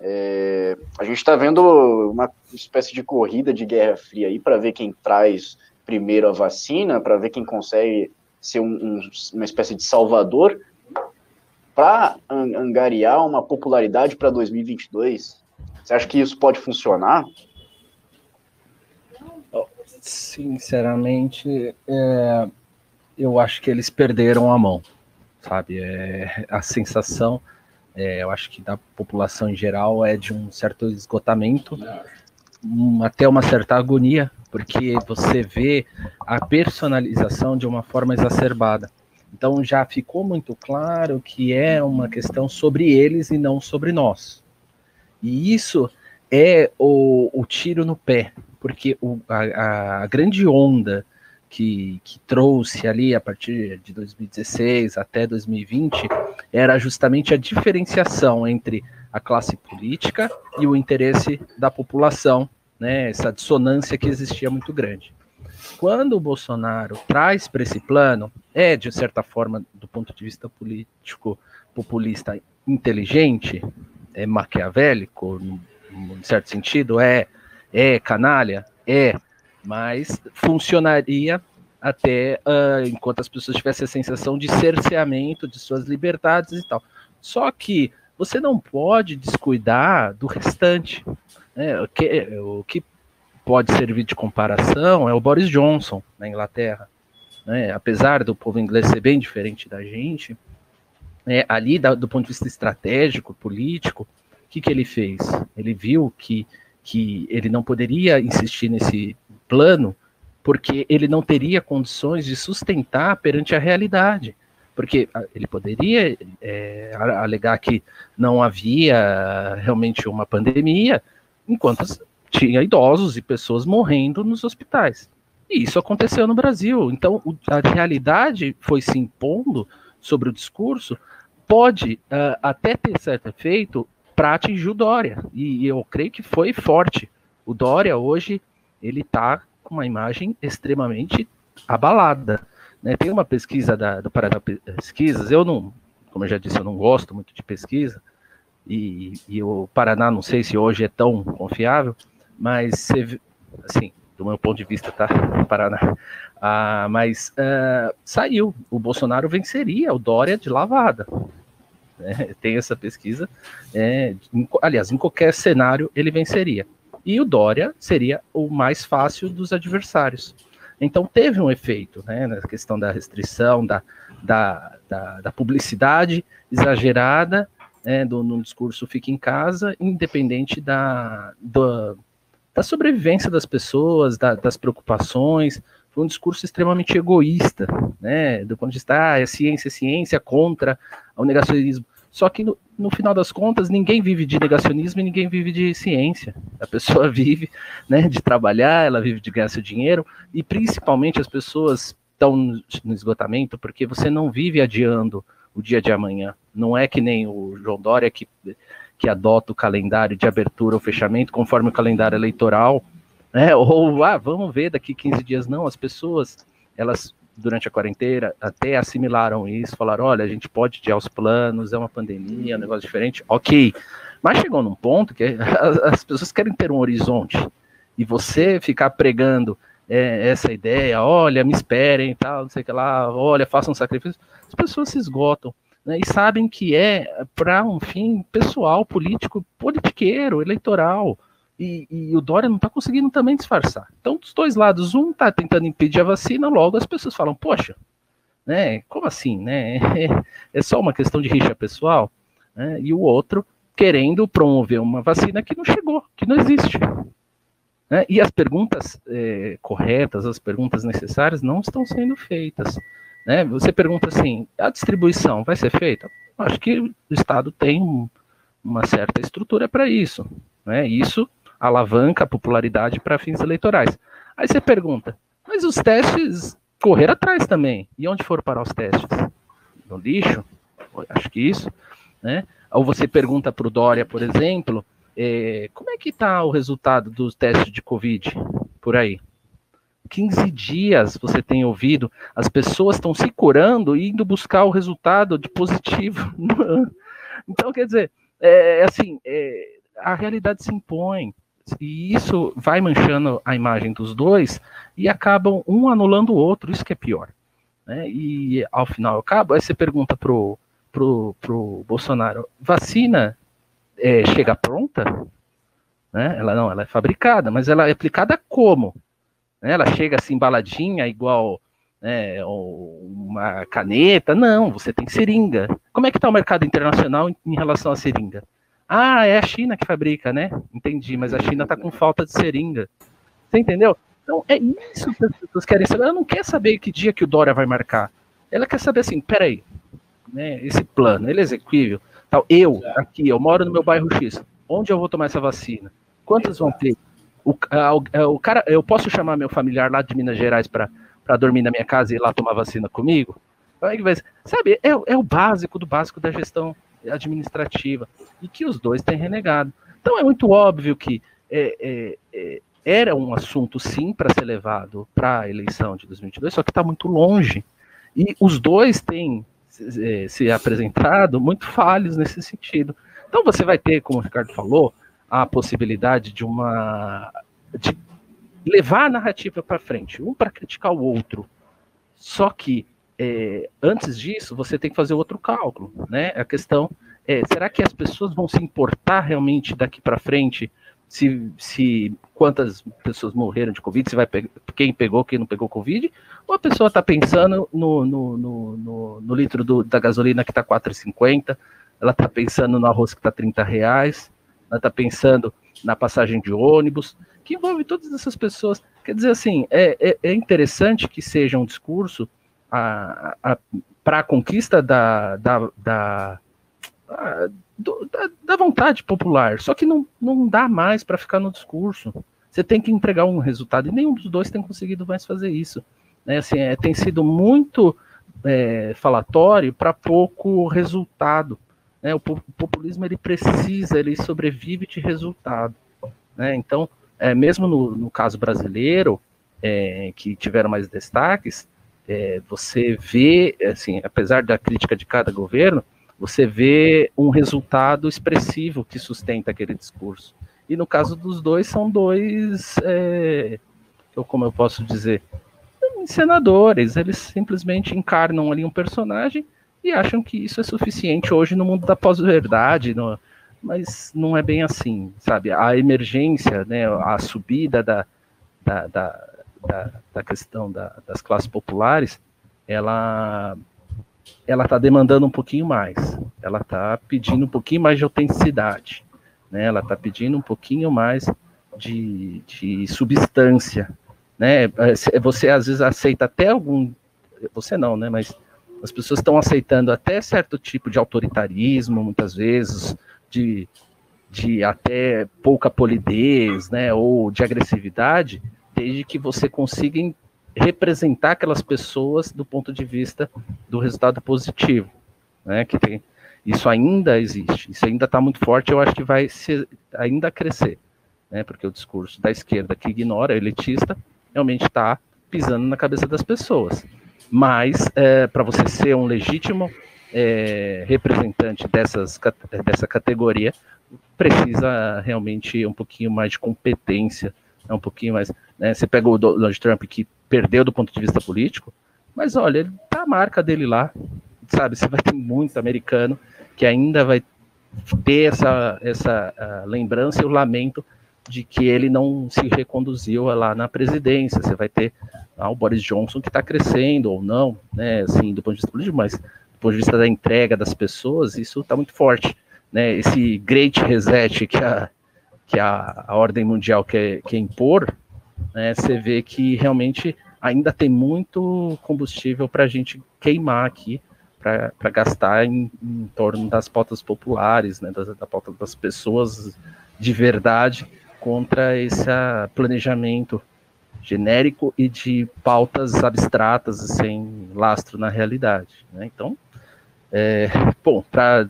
É, a gente está vendo uma espécie de corrida de Guerra Fria aí para ver quem traz primeiro a vacina, para ver quem consegue ser um, um, uma espécie de salvador, para angariar uma popularidade para dois mil e vinte e dois? Você acha que isso pode funcionar? Sinceramente, é, eu acho que eles perderam a mão, sabe? É, a sensação, é, eu acho que da população em geral é de um certo esgotamento, um, até uma certa agonia, porque você vê a personalização de uma forma exacerbada. Então já ficou muito claro que é uma questão sobre eles e não sobre nós. E isso é o, o tiro no pé, porque o, a, a grande onda que, que trouxe ali a partir de dois mil e dezesseis até dois mil e vinte era justamente a diferenciação entre a classe política e o interesse da população, né? Essa dissonância que existia muito grande. Quando o Bolsonaro traz para esse plano, é, de certa forma, do ponto de vista político, populista inteligente, é maquiavélico, em certo sentido, é, é canalha, é, mas funcionaria até uh, enquanto as pessoas tivessem a sensação de cerceamento de suas liberdades e tal. Só que você não pode descuidar do restante, né? O que... O que pode servir de comparação é o Boris Johnson na Inglaterra, né? Apesar do povo inglês ser bem diferente da gente, né? Ali da, do ponto de vista estratégico, político, o que, que ele fez? Ele viu que, que ele não poderia insistir nesse plano porque ele não teria condições de sustentar perante a realidade, porque ele poderia é, alegar que não havia realmente uma pandemia, enquanto tinha idosos e pessoas morrendo nos hospitais. E isso aconteceu no Brasil. Então, o, a realidade foi se impondo sobre o discurso, pode uh, até ter certo efeito para atingir o Dória. E, e eu creio que foi forte. O Dória hoje, ele está com uma imagem extremamente abalada, né? Tem uma pesquisa da, do Paraná Pesquisas, eu não, como eu já disse, eu não gosto muito de pesquisa, e, e o Paraná, não sei se hoje é tão confiável, mas, assim, do meu ponto de vista, tá, Paraná, ah, mas ah, saiu, o Bolsonaro venceria o Dória de lavada, né? Tem essa pesquisa, é, em, aliás, em qualquer cenário ele venceria, e o Dória seria o mais fácil dos adversários. Então teve um efeito, né, na questão da restrição, da, da, da, da publicidade exagerada, é, do, no discurso fica em casa, independente da, da, da sobrevivência das pessoas, da, das preocupações, foi um discurso extremamente egoísta, né, do ponto de vista, ah, é ciência, é ciência, contra o negacionismo, só que no, no final das contas, ninguém vive de negacionismo e ninguém vive de ciência, a pessoa vive, né, de trabalhar, ela vive de ganhar seu dinheiro, e principalmente as pessoas estão no, no esgotamento, porque você não vive adiando o dia de amanhã. Não é que nem o João Dória que, que adota o calendário de abertura ou fechamento conforme o calendário eleitoral, né? Ou, ah, vamos ver daqui quinze dias. Não, as pessoas, elas, durante a quarentena, até assimilaram isso, falaram, olha, a gente pode adiar os planos, é uma pandemia, é um negócio diferente. Ok, Mas chegou num ponto que as pessoas querem ter um horizonte, e você ficar pregando é, essa ideia, olha, me esperem, tal, não sei o que lá, olha, façam um sacrifício, as pessoas se esgotam, né, e sabem que é para um fim pessoal, político, politiqueiro, eleitoral, e, e o Dória não está conseguindo também disfarçar. Então, dos dois lados, um está tentando impedir a vacina, logo as pessoas falam, poxa, né, como assim, né, é, é só uma questão de rixa pessoal, né, e o outro querendo promover uma vacina que não chegou, que não existe. Né? E as perguntas é, corretas, as perguntas necessárias não estão sendo feitas. Né? Você pergunta assim, a distribuição vai ser feita? Acho que o Estado tem uma certa estrutura para isso. Né? Isso alavanca a popularidade para fins eleitorais. Aí você pergunta, mas os testes correr atrás também. E onde foram parar os testes? No lixo? Acho que isso. Né? Ou você pergunta para o Dória, por exemplo, É, como é que está o resultado dos testes de Covid por aí? quinze dias você tem ouvido, as pessoas estão se curando e indo buscar o resultado de positivo. Então, quer dizer, é, assim, é, a realidade se impõe, e isso vai manchando a imagem dos dois, e acabam um anulando o outro, isso que é pior. Né? E ao final, acaba, aí você pergunta para o pro, pro Bolsonaro, vacina... É, chega pronta, né? Ela não, ela é fabricada, mas ela é aplicada como? Né? Ela chega assim embaladinha, igual né, uma caneta? Não, você tem seringa. Como é que está o mercado internacional em, em relação à seringa? Ah, é a China que fabrica, né? Entendi, mas a China está com falta de seringa. Você entendeu? Então é isso que as pessoas querem saber. Ela não quer saber que dia que o Dória vai marcar. Ela quer saber assim, peraí, né, esse plano, ele é exequível? Eu, aqui, eu moro no meu bairro X, onde eu vou tomar essa vacina? Quantos vão ter? O, a, o cara, eu posso chamar meu familiar lá de Minas Gerais para dormir na minha casa e ir lá tomar vacina comigo? Sabe, é, é o básico do básico da gestão administrativa, e que os dois têm renegado. Então é muito óbvio que é, é, é, era um assunto, sim, para ser levado para a eleição de dois mil e vinte e dois, só que está muito longe, e os dois têm se apresentado muito falhos nesse sentido. Então você vai ter, como o Ricardo falou, a possibilidade de uma de levar a narrativa para frente, um para criticar o outro. Só que é, antes disso você tem que fazer outro cálculo, né? A questão é, será que as pessoas vão se importar realmente daqui para frente se, se quantas pessoas morreram de Covid, se vai pe- quem pegou, quem não pegou Covid, ou a pessoa está pensando no, no, no, no, no litro do, da gasolina que está quatro reais e cinquenta, ela está pensando no arroz que está trinta reais, ela está pensando na passagem de ônibus, que envolve todas essas pessoas. Quer dizer assim, é, é, é interessante que seja um discurso para a, a, a conquista da... da, da a, Da, da vontade popular, só que não, não dá mais para ficar no discurso. Você tem que entregar um resultado, e nenhum dos dois tem conseguido mais fazer isso. Né? Assim, é, tem sido muito é, falatório para pouco resultado. Né? O populismo ele precisa, ele sobrevive de resultado. Né? Então, é, mesmo no, no caso brasileiro, é, que tiveram mais destaques, é, você vê, assim, apesar da crítica de cada governo, você vê um resultado expressivo que sustenta aquele discurso. E no caso dos dois, são dois, é, como eu posso dizer, senadores. Eles simplesmente encarnam ali um personagem e acham que isso é suficiente hoje no mundo da pós-verdade. No, mas não é bem assim, sabe? A emergência, né, a subida da, da, da, da, da questão da, das classes populares, ela... ela está demandando um pouquinho mais, ela está pedindo um pouquinho mais de autenticidade, né? Ela está pedindo um pouquinho mais de, de substância, né? Você às vezes aceita até algum, você não, né? Mas as pessoas estão aceitando até certo tipo de autoritarismo, muitas vezes, de, de até pouca polidez, né? Ou de agressividade, desde que você consiga representar aquelas pessoas do ponto de vista do resultado positivo, né? Que tem, isso ainda existe, isso ainda está muito forte, eu acho que vai se, ainda crescer, né? Porque o discurso da esquerda que ignora, é elitista, realmente está pisando na cabeça das pessoas. Mas é, para você ser um legítimo é, representante dessas, dessa categoria precisa realmente um pouquinho mais de competência, é um pouquinho mais, né? Você pega o Donald Trump, que perdeu do ponto de vista político, mas olha, ele tá a marca dele lá, sabe? Você vai ter muito americano que ainda vai ter essa, essa lembrança e o lamento de que ele não se reconduziu lá na presidência. Você vai ter ah, o Boris Johnson, que está crescendo ou não, né? Assim, do ponto de vista político, mas do ponto de vista da entrega das pessoas, isso está muito forte, né? Esse Great Reset que a, que a, a ordem mundial quer, quer impor, né? Você vê que realmente ainda tem muito combustível para a gente queimar aqui, para gastar em, em torno das pautas populares, né? da, da pauta das pessoas de verdade, contra esse planejamento genérico e de pautas abstratas sem lastro na realidade, né? Então, é, bom, para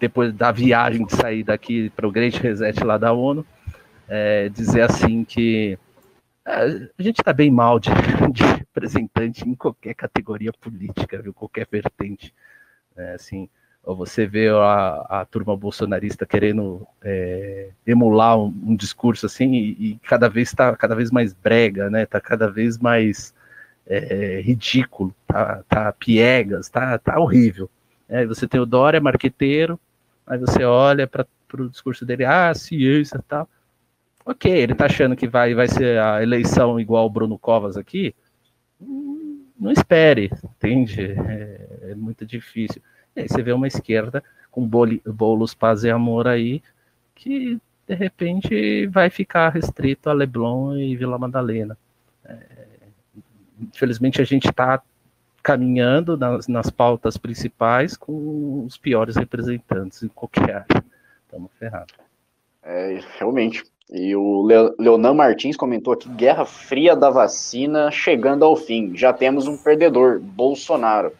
depois da viagem de sair daqui para o Great Reset lá da ONU, é, dizer assim que a gente está bem mal de, de representante em qualquer categoria política, viu? Qualquer vertente, é, assim. Você vê a, a turma bolsonarista querendo é, emular um, um discurso assim, e, e cada vez está cada vez mais brega, né? Está cada vez mais é, ridículo, tá, tá piegas, tá, tá horrível. Aí você tem o Dória, marqueteiro, aí você olha para o discurso dele, ah, ciência e tal. Ok, ele está achando que vai, vai ser a eleição igual o Bruno Covas aqui? Não espere, entende? É, é muito difícil. E aí você vê uma esquerda com Boulos, Paz e Amor aí, que de repente vai ficar restrito a Leblon e Vila Madalena. É, infelizmente a gente está caminhando nas, nas pautas principais com os piores representantes em qualquer área. Estamos ferrados. É, realmente. E o Leonan Martins comentou aqui, guerra fria da vacina chegando ao fim. Já temos um perdedor, Bolsonaro.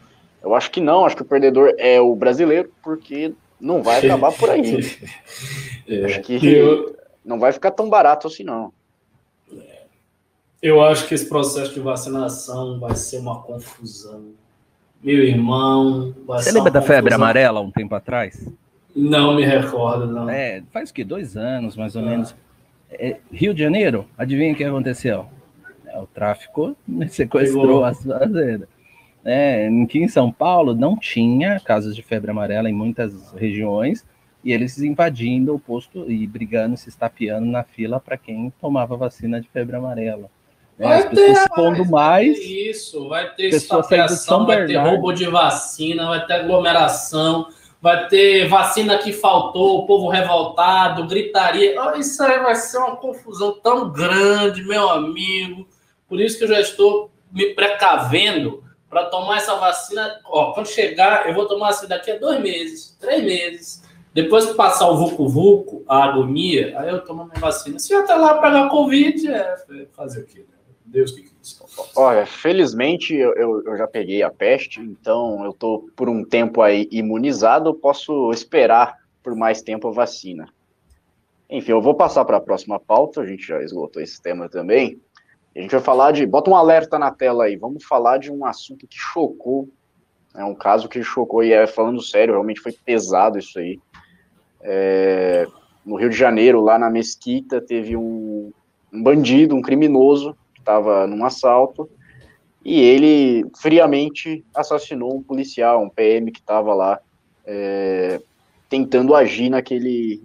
Eu acho que não, acho que o perdedor é o brasileiro, porque não vai acabar por aí. é, acho que eu, não vai ficar tão barato assim, não. Eu acho que esse processo de vacinação vai ser uma confusão. Meu irmão... Vai Você ser lembra da confusão. Febre amarela, um tempo atrás? Não me recordo, não. É, faz o quê? Dois anos, mais ou ah. menos. É, Rio de Janeiro, adivinha o que aconteceu? É, o tráfico sequestrou a sua fazenda. É, que em São Paulo não tinha casos de febre amarela em muitas regiões, e eles invadindo o posto e brigando, se estapeando na fila para quem tomava vacina de febre amarela. É, vai as pessoas ter, pondo mais. Vai ter isso, vai ter estapeação, vai ter roubo de vacina, vai ter aglomeração, vai ter vacina que faltou, o povo revoltado, gritaria. Isso aí vai ser uma confusão tão grande, meu amigo. Por isso que eu já estou me precavendo para tomar essa vacina. Ó, quando chegar, eu vou tomar assim daqui a dois meses, três meses. Depois que passar o vucu-vucu, a agonia, aí eu tomo minha vacina. Se eu até lá pegar Covid, é fazer o quê? Né? Deus que quis. Olha, felizmente eu, eu, eu já peguei a peste, então eu tô por um tempo aí imunizado, eu posso esperar por mais tempo a vacina. Enfim, eu vou passar para a próxima pauta, a gente já esgotou esse tema também. A gente vai falar de... Bota um alerta na tela aí. Vamos falar de um assunto que chocou. É um caso que chocou. E é, falando sério, realmente foi pesado isso aí. É, no Rio de Janeiro, lá na Mesquita, teve um, um bandido, um criminoso, que estava num assalto. E ele friamente assassinou um policial, um P M que estava lá é, tentando agir naquele,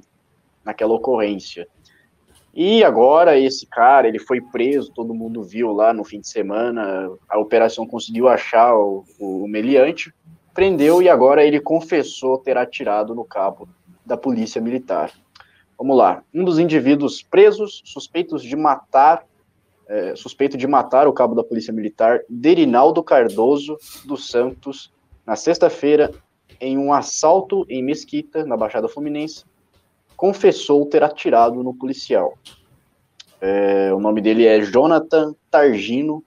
naquela ocorrência. E agora esse cara, ele foi preso, todo mundo viu lá no fim de semana, a operação conseguiu achar o, o meliante, prendeu e agora ele confessou ter atirado no cabo da polícia militar. Vamos lá, um dos indivíduos presos, suspeitos de matar, é, suspeito de matar o cabo da polícia militar, Derinaldo Cardoso dos Santos, na sexta-feira, em um assalto em Mesquita, na Baixada Fluminense, confessou ter atirado no policial. É, o nome dele é Jonathan Targino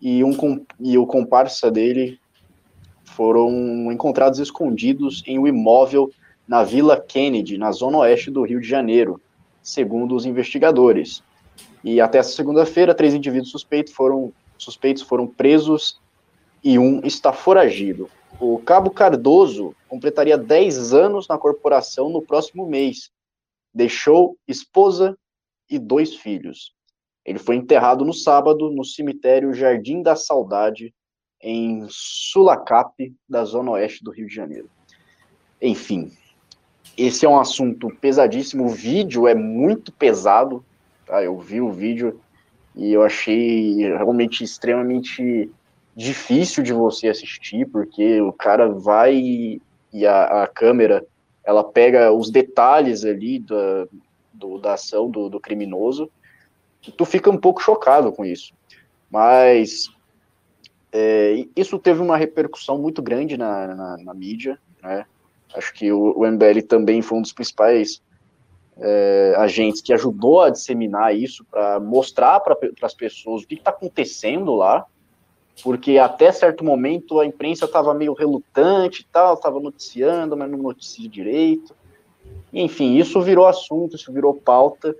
e, um, e o comparsa dele foram encontrados escondidos em um imóvel na Vila Kennedy, na zona oeste do Rio de Janeiro, segundo os investigadores. E até essa segunda-feira, três indivíduos suspeitos foram, suspeitos foram presos e um está foragido. O Cabo Cardoso completaria dez anos na corporação no próximo mês. Deixou esposa e dois filhos. Ele foi enterrado no sábado no cemitério Jardim da Saudade, em Sulacap, da zona oeste do Rio de Janeiro. Enfim, esse é um assunto pesadíssimo. O vídeo é muito pesado, tá? Eu vi o vídeo e eu achei realmente extremamente difícil de você assistir, porque o cara vai e a, a câmera, ela pega os detalhes ali da, do, da ação do, do criminoso, e tu fica um pouco chocado com isso. Mas é, isso teve uma repercussão muito grande na, na, na mídia, né? Acho que o, o M B L também foi um dos principais é, agentes que ajudou a disseminar isso, para mostrar para as pessoas o que está acontecendo lá, porque até certo momento a imprensa estava meio relutante e tal, estava noticiando, mas não noticia direito. Enfim, isso virou assunto, isso virou pauta,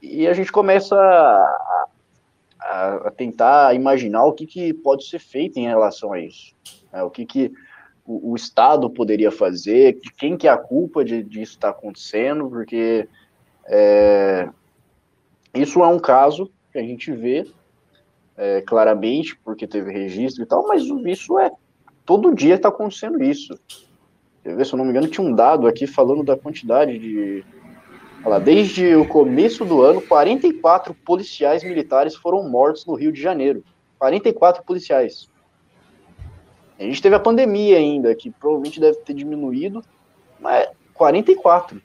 e a gente começa a, a, a tentar imaginar o que, que pode ser feito em relação a isso, né? O que, que o, o Estado poderia fazer, de quem que é a culpa de, disso estar acontecendo, porque é, isso é um caso que a gente vê, É, claramente, porque teve registro e tal, mas isso é, todo dia está acontecendo isso. Quer ver, se eu não me engano, tinha um dado aqui falando da quantidade de, olha lá, desde o começo do ano, quarenta e quatro policiais militares foram mortos no Rio de Janeiro, quarenta e quatro policiais. A gente teve a pandemia ainda, que provavelmente deve ter diminuído, mas quarenta e quatro.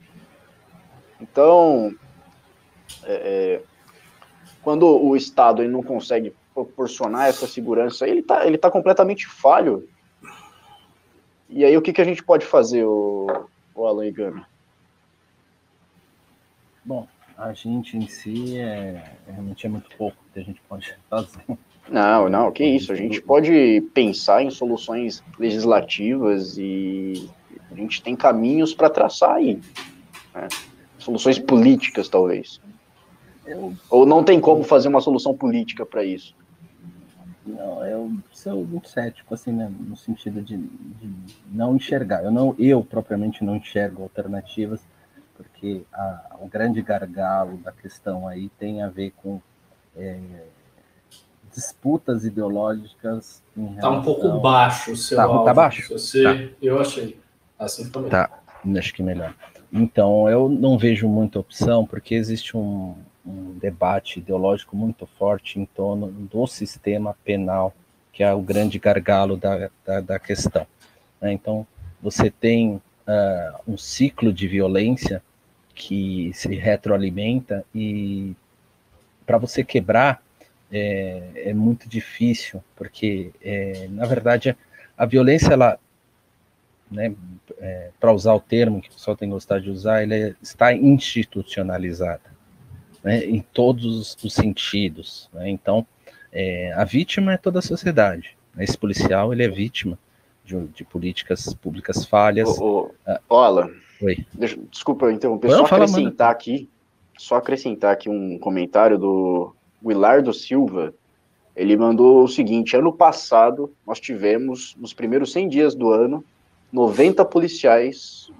Então, é, é quando o Estado ele não consegue proporcionar essa segurança, ele está ele tá completamente falho. E aí, o que, que a gente pode fazer, o, o Alan Egami? Bom, a gente em si é, realmente é muito pouco que a gente pode fazer. Não, não, que isso. A gente pode pensar em soluções legislativas e a gente tem caminhos para traçar aí, né? Soluções políticas, talvez. Eu, Ou não tem como fazer uma solução política para isso? Não, eu sou muito cético, assim, né, no sentido de, de não enxergar. Eu, não, eu propriamente não enxergo alternativas, porque a, o grande gargalo da questão aí tem a ver com é, disputas ideológicas. Está um pouco ao... baixo o seu tá, áudio. Está baixo? Você, tá. Eu achei. Assim também. Tá, acho que melhor. Então, eu não vejo muita opção, porque existe um... um debate ideológico muito forte em torno do sistema penal, que é o grande gargalo da, da, da questão, né? Então, você tem uh, um ciclo de violência que se retroalimenta e para você quebrar é, é muito difícil, porque, é, na verdade, a violência, ela, né, é, para usar o termo que o pessoal tem gostado de usar, ela é, está institucionalizada, né, em todos os sentidos, né? Então, é, a vítima é toda a sociedade. Esse policial, ele é vítima de, de políticas públicas falhas. Ô, ô, Alan, Oi. Deixa, desculpa interromper, Não, só fala, acrescentar mano. aqui, só acrescentar aqui um comentário do Wilardo Silva. Ele mandou o seguinte: ano passado, nós tivemos, nos primeiros cem dias do ano, noventa policiais,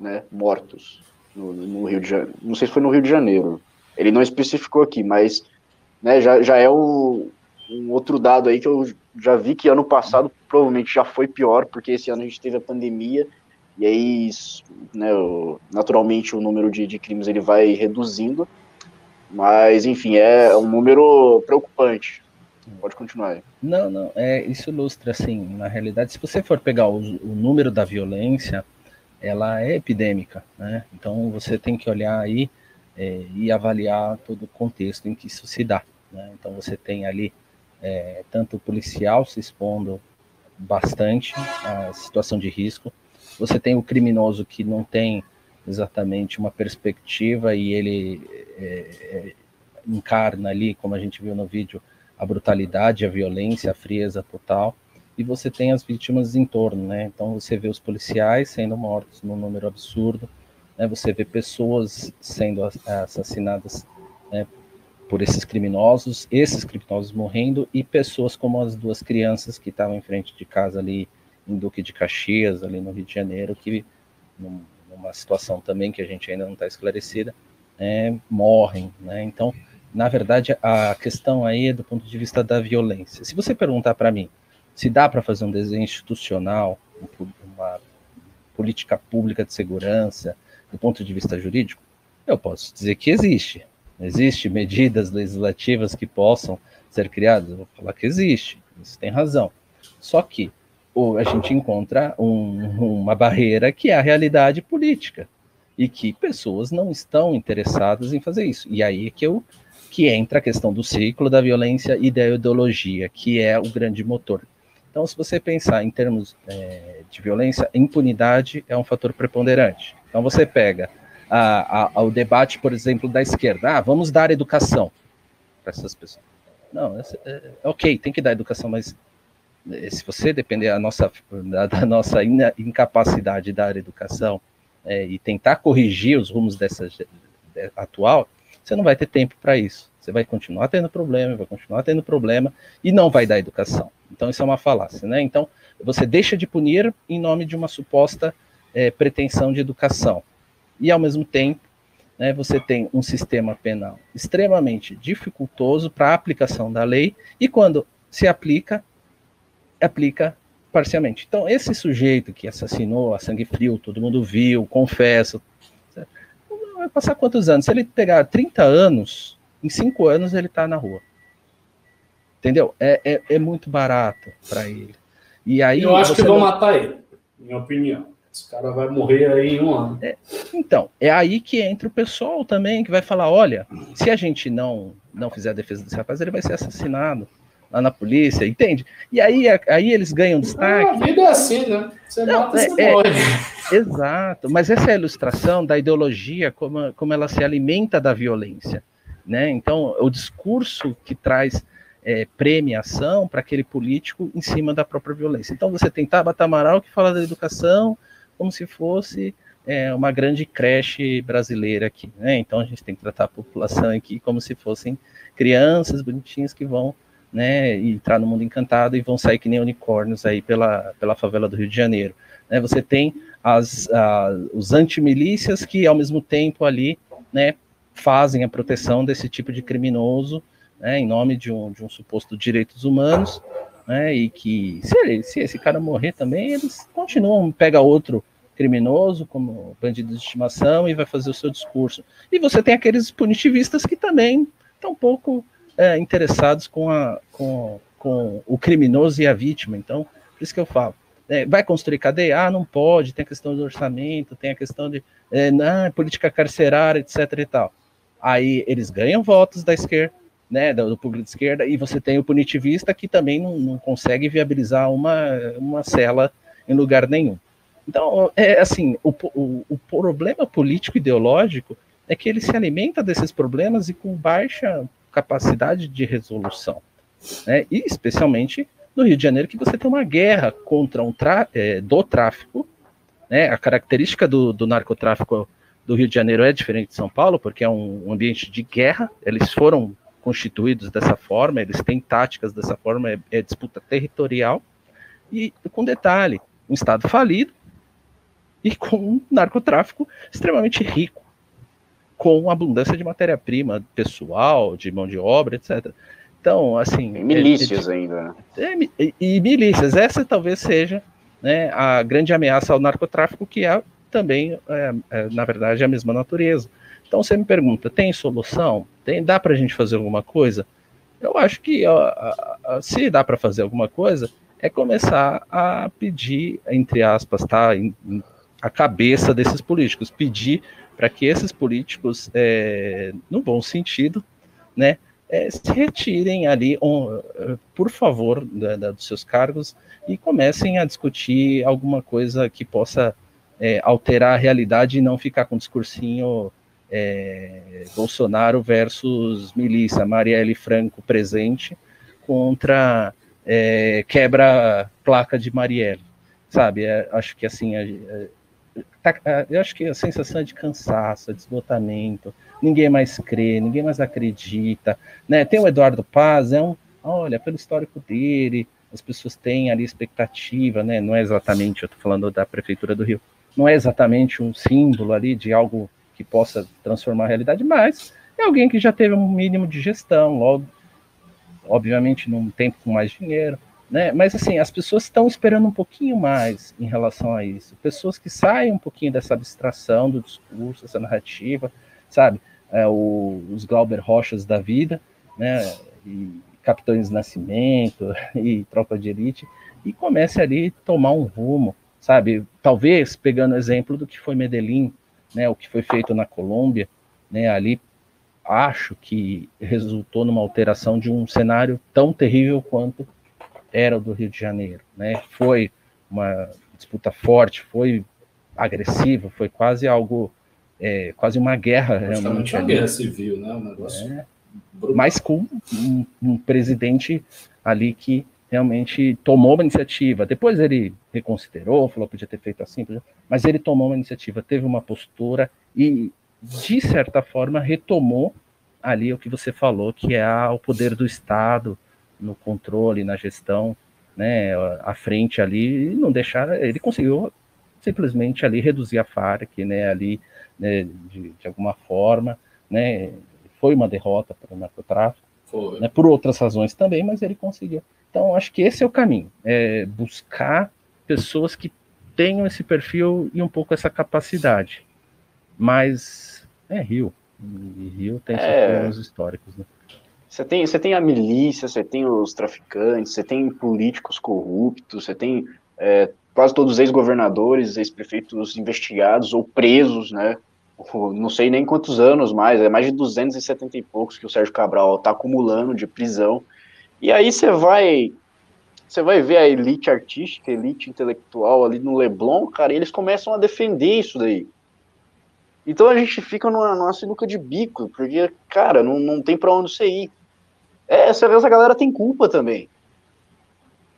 né, mortos no, no Rio de Janeiro. Não sei se foi no Rio de Janeiro. Ele não especificou aqui, mas, né, já, já é um, um outro dado aí que eu já vi, que ano passado provavelmente já foi pior, porque esse ano a gente teve a pandemia, e aí, né, o, naturalmente o número de, de crimes ele vai reduzindo, mas, enfim, é um número preocupante. Pode continuar aí. Não, não, é, isso ilustra, assim, na realidade, se você for pegar o, o número da violência, ela é epidêmica, né? Então você tem que olhar aí, É, e avaliar todo o contexto em que isso se dá, né? Então você tem ali é, tanto o policial se expondo bastante à situação de risco, você tem o criminoso que não tem exatamente uma perspectiva e ele é, é, encarna ali, como a gente viu no vídeo, a brutalidade, a violência, a frieza total, e você tem as vítimas em torno, né? Então você vê os policiais sendo mortos num número absurdo, você vê pessoas sendo assassinadas, né, por esses criminosos, esses criminosos morrendo, e pessoas como as duas crianças que estavam em frente de casa ali em Duque de Caxias, ali no Rio de Janeiro, que numa situação também que a gente ainda não está esclarecida, é, morrem, né? Então, na verdade, a questão aí é do ponto de vista da violência. Se você perguntar para mim se dá para fazer um desenho institucional, uma política pública de segurança, do ponto de vista jurídico, eu posso dizer que existe. Existem medidas legislativas que possam ser criadas? Eu vou falar que existe, isso tem razão. Só que a gente encontra um, uma barreira que é a realidade política e que pessoas não estão interessadas em fazer isso. E aí é que eu... que entra a questão do ciclo da violência e da ideologia, que é o grande motor. Então, se você pensar em termos é, de violência, impunidade é um fator preponderante. Então, você pega a, a, o debate, por exemplo, da esquerda, ah, vamos dar educação para essas pessoas. Não, é, é, ok, tem que dar educação, mas é, se você depender da nossa, da, da nossa ina, incapacidade de dar educação é, e tentar corrigir os rumos dessa de, atual, você não vai ter tempo para isso. Você vai continuar tendo problema, vai continuar tendo problema e não vai dar educação. Então, isso é uma falácia, né? Então, você deixa de punir em nome de uma suposta é, pretensão de educação. E, ao mesmo tempo, né, você tem um sistema penal extremamente dificultoso para a aplicação da lei e, quando se aplica, aplica parcialmente. Então, esse sujeito que assassinou a sangue frio, todo mundo viu, confessa, vai passar quantos anos? Se ele pegar trinta anos, em cinco anos ele está na rua. Entendeu? É, é, é muito barato para ele. E aí, eu acho que vão não... matar ele, minha opinião. Esse cara vai morrer aí em um ano. É, então, é aí que entra o pessoal também, que vai falar, olha, se a gente não, não fizer a defesa desse rapaz, ele vai ser assassinado lá na polícia, entende? E aí, aí eles ganham destaque. A vida é assim, né? Você não, mata, é, você morre. É, exato, mas essa é a ilustração da ideologia, como, como ela se alimenta da violência, né? Então, o discurso que traz é, premiação para aquele político em cima da própria violência. Então, você tem Tabata Amaral que fala da educação como se fosse é, uma grande creche brasileira aqui, né? Então, a gente tem que tratar a população aqui como se fossem crianças bonitinhas que vão, né, e entrar no mundo encantado e vão sair que nem unicórnios aí pela, pela favela do Rio de Janeiro, né? Você tem as, a, os antimilícias que ao mesmo tempo ali, né, fazem a proteção desse tipo de criminoso, né, em nome de um, de um suposto direitos humanos, né, e que se, ele, se esse cara morrer também, eles continuam, pega outro criminoso como bandido de estimação e vai fazer o seu discurso. E você tem aqueles punitivistas que também estão um pouco É, interessados com, a, com, com o criminoso e a vítima. Então, por isso que eu falo, é, vai construir cadeia? Ah, não pode, tem a questão do orçamento, tem a questão de é, não, política carcerária, etc e tal. Aí eles ganham votos da esquerda, né, do público de esquerda, e você tem o punitivista que também não, não consegue viabilizar uma, uma cela em lugar nenhum. Então, é assim, o, o, o problema político-ideológico é que ele se alimenta desses problemas e com baixa capacidade de resolução, né? E especialmente no Rio de Janeiro, que você tem uma guerra contra um tra- é, do tráfico, né? A característica do, do narcotráfico do Rio de Janeiro é diferente de São Paulo, porque é um, um ambiente de guerra, eles foram constituídos dessa forma, eles têm táticas dessa forma, é, é disputa territorial, e com detalhe, um estado falido e com um narcotráfico extremamente rico, com abundância de matéria-prima pessoal, de mão de obra, etcétera. Então, assim... E milícias é, é, ainda, né? É, e, e milícias, essa talvez seja, né, a grande ameaça ao narcotráfico, que é também, é, é, na verdade, a mesma natureza. Então, você me pergunta, tem solução? Tem, dá para a gente fazer alguma coisa? Eu acho que, ó, a, a, se dá para fazer alguma coisa, é começar a pedir, entre aspas, tá, em, em, a cabeça desses políticos, pedir para que esses políticos, é, no bom sentido, né, é, se retirem ali, um, por favor, da, da, dos seus cargos e comecem a discutir alguma coisa que possa é, alterar a realidade e não ficar com um discursinho é, Bolsonaro versus milícia, Marielle Franco presente contra é, quebra-placa de Marielle, sabe? É, acho que assim... A, a, eu acho que a sensação é de cansaço, de esgotamento, ninguém mais crê, ninguém mais acredita, né? Tem o Eduardo Paz, é um, olha, pelo histórico dele, as pessoas têm ali expectativa, né? Não é exatamente, eu estou falando da Prefeitura do Rio, não é exatamente um símbolo ali de algo que possa transformar a realidade, mas é alguém que já teve um mínimo de gestão, logo, obviamente num tempo com mais dinheiro, né? Mas assim, as pessoas estão esperando um pouquinho mais em relação a isso, pessoas que saem um pouquinho dessa abstração do discurso, dessa narrativa, sabe, é, o, os Glauber Rochas da vida, né, e Capitães Nascimento e Tropa de Elite, e comece ali a tomar um rumo, sabe, talvez pegando o exemplo do que foi Medellín, né, o que foi feito na Colômbia, né, ali acho que resultou numa alteração de um cenário tão terrível quanto era o do Rio de Janeiro, né, foi uma disputa forte, foi agressiva, foi quase algo, é, quase uma guerra, realmente, uma guerra civil, né, um negócio... É. Mas com um, um presidente ali que realmente tomou uma iniciativa. Depois ele reconsiderou, falou que podia ter feito assim, mas ele tomou uma iniciativa, teve uma postura e, de certa forma, retomou ali o que você falou, que é a, o poder do Estado no controle, na gestão, né, à frente ali, e não deixar... Ele conseguiu simplesmente ali reduzir a F A R C, né, ali, né, de, de alguma forma, né. Foi uma derrota para o narcotráfico, né, por outras razões também, mas ele conseguiu. Então, acho que esse é o caminho, é buscar pessoas que tenham esse perfil e um pouco essa capacidade. Mas é Rio, e Rio tem é... seus históricos. Né? Você tem, você tem a milícia, você tem os traficantes, você tem políticos corruptos, você tem é, quase todos os ex-governadores, ex-prefeitos investigados ou presos, né? Não sei nem quantos anos mais, é mais de duzentos e setenta e poucos que o Sérgio Cabral está acumulando de prisão. E aí você vai, você vai ver a elite artística, a elite intelectual ali no Leblon, cara, e eles começam a defender isso daí. Então a gente fica numa, numa sinuca de bico, porque, cara, não, não tem para onde você ir. É, você vê, essa galera tem culpa também.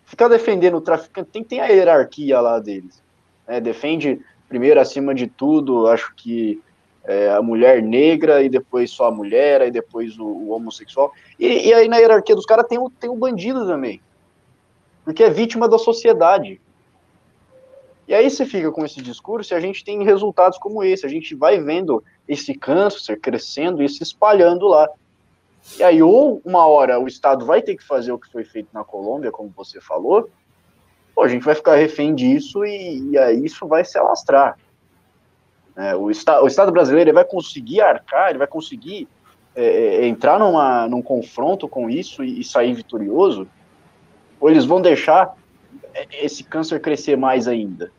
Ficar defendendo o traficante, tem que ter a hierarquia lá deles. É, defende primeiro, acima de tudo, acho que é, a mulher negra, e depois só a mulher, aí depois o, o homossexual, e, e aí na hierarquia dos caras tem o, tem o bandido também, porque é vítima da sociedade, e aí você fica com esse discurso, e a gente tem resultados como esse, a gente vai vendo esse câncer crescendo e se espalhando lá, e aí ou uma hora o Estado vai ter que fazer o que foi feito na Colômbia, como você falou, pô, a gente vai ficar refém disso e, e aí isso vai se alastrar. É, o, esta, o Estado brasileiro ele vai conseguir arcar, ele vai conseguir é, entrar numa, num confronto com isso e, e sair vitorioso? Ou eles vão deixar esse câncer crescer mais ainda?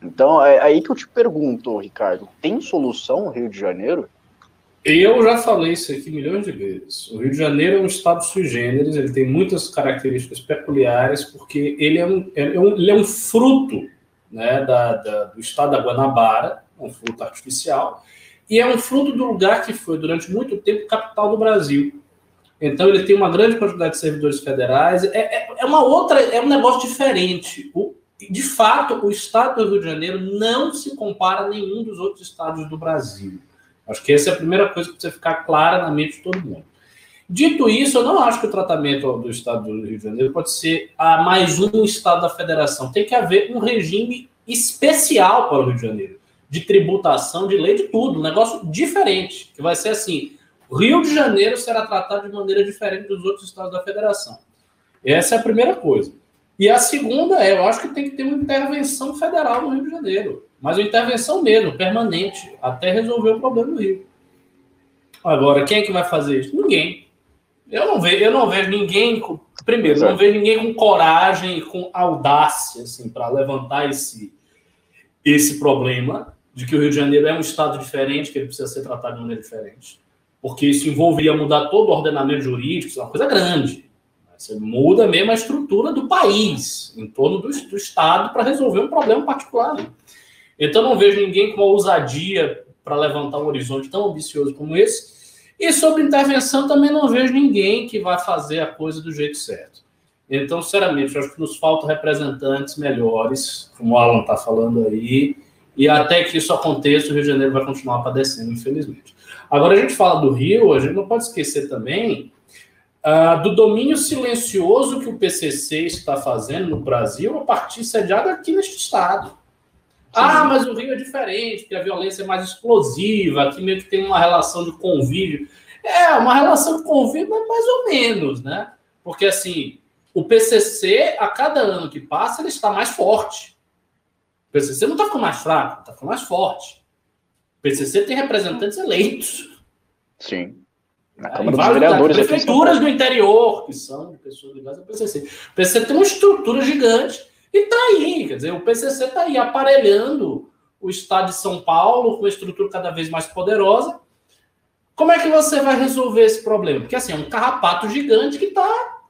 Então, é aí que eu te pergunto, Ricardo, tem solução no Rio de Janeiro? Eu já falei isso aqui milhões de vezes. O Rio de Janeiro é um estado sui generis, ele tem muitas características peculiares, porque ele é um, é um, ele é um fruto, né, da, da, do estado da Guanabara, um fruto artificial, e é um fruto do lugar que foi, durante muito tempo, capital do Brasil. Então, ele tem uma grande quantidade de servidores federais, é, é, é, uma outra, é um negócio diferente. O, de fato, o estado do Rio de Janeiro não se compara a nenhum dos outros estados do Brasil. Acho que essa é a primeira coisa que precisa ficar clara na mente de todo mundo. Dito isso, eu não acho que o tratamento do Estado do Rio de Janeiro pode ser a mais um Estado da Federação. Tem que haver um regime especial para o Rio de Janeiro, de tributação, de lei, de tudo, um negócio diferente, que vai ser assim, o Rio de Janeiro será tratado de maneira diferente dos outros Estados da Federação. Essa é a primeira coisa. E a segunda é, eu acho que tem que ter uma intervenção federal no Rio de Janeiro. Mas uma intervenção mesmo, permanente, até resolver o problema do Rio. Agora, quem é que vai fazer isso? Ninguém. Eu não vejo, eu não vejo ninguém, com, primeiro, eu não vejo ninguém com coragem e com audácia, assim, para levantar esse, esse problema de que o Rio de Janeiro é um estado diferente, que ele precisa ser tratado de maneira diferente. Porque isso envolveria mudar todo o ordenamento jurídico, isso é uma coisa grande. Você muda mesmo a estrutura do país, em torno do, do Estado, para resolver um problema particular. Então, não vejo ninguém com uma ousadia para levantar um horizonte tão ambicioso como esse. E sobre intervenção, também não vejo ninguém que vai fazer a coisa do jeito certo. Então, sinceramente, eu acho que nos faltam representantes melhores, como o Alan está falando aí, e até que isso aconteça, o Rio de Janeiro vai continuar padecendo, infelizmente. Agora, a gente fala do Rio, a gente não pode esquecer também ah, do domínio silencioso que o P C C está fazendo no Brasil, uma partido sediado aqui neste estado. Sim. Ah, mas o Rio é diferente, porque a violência é mais explosiva, aqui meio que tem uma relação de convívio. É, uma relação de convívio, mas mais ou menos, né? Porque, assim, o P C C, a cada ano que passa, ele está mais forte. O P C C não está ficando mais fraco, está ficando mais forte. O P C C tem representantes eleitos. Sim. Na Câmara dos Vereadores, das prefeituras do interior, que são pessoas ligadas ao P C C. O P C C tem uma estrutura gigante e está aí. Quer dizer, o P C C está aí aparelhando o estado de São Paulo com uma estrutura cada vez mais poderosa. Como é que você vai resolver esse problema? Porque, assim, é um carrapato gigante que está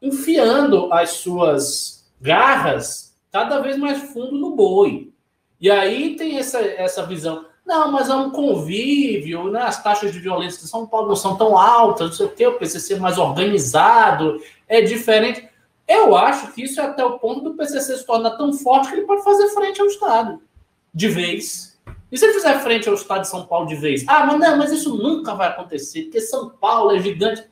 enfiando as suas garras cada vez mais fundo no boi. E aí tem essa, essa visão... Não, mas é um convívio, né? As taxas de violência de São Paulo não são tão altas, não sei o quê, o P C C é mais organizado, é diferente. Eu acho que isso é até o ponto do P C C se tornar tão forte que ele pode fazer frente ao Estado, de vez. E se ele fizer frente ao Estado de São Paulo de vez? Ah, mas não, mas isso nunca vai acontecer, porque São Paulo é gigante.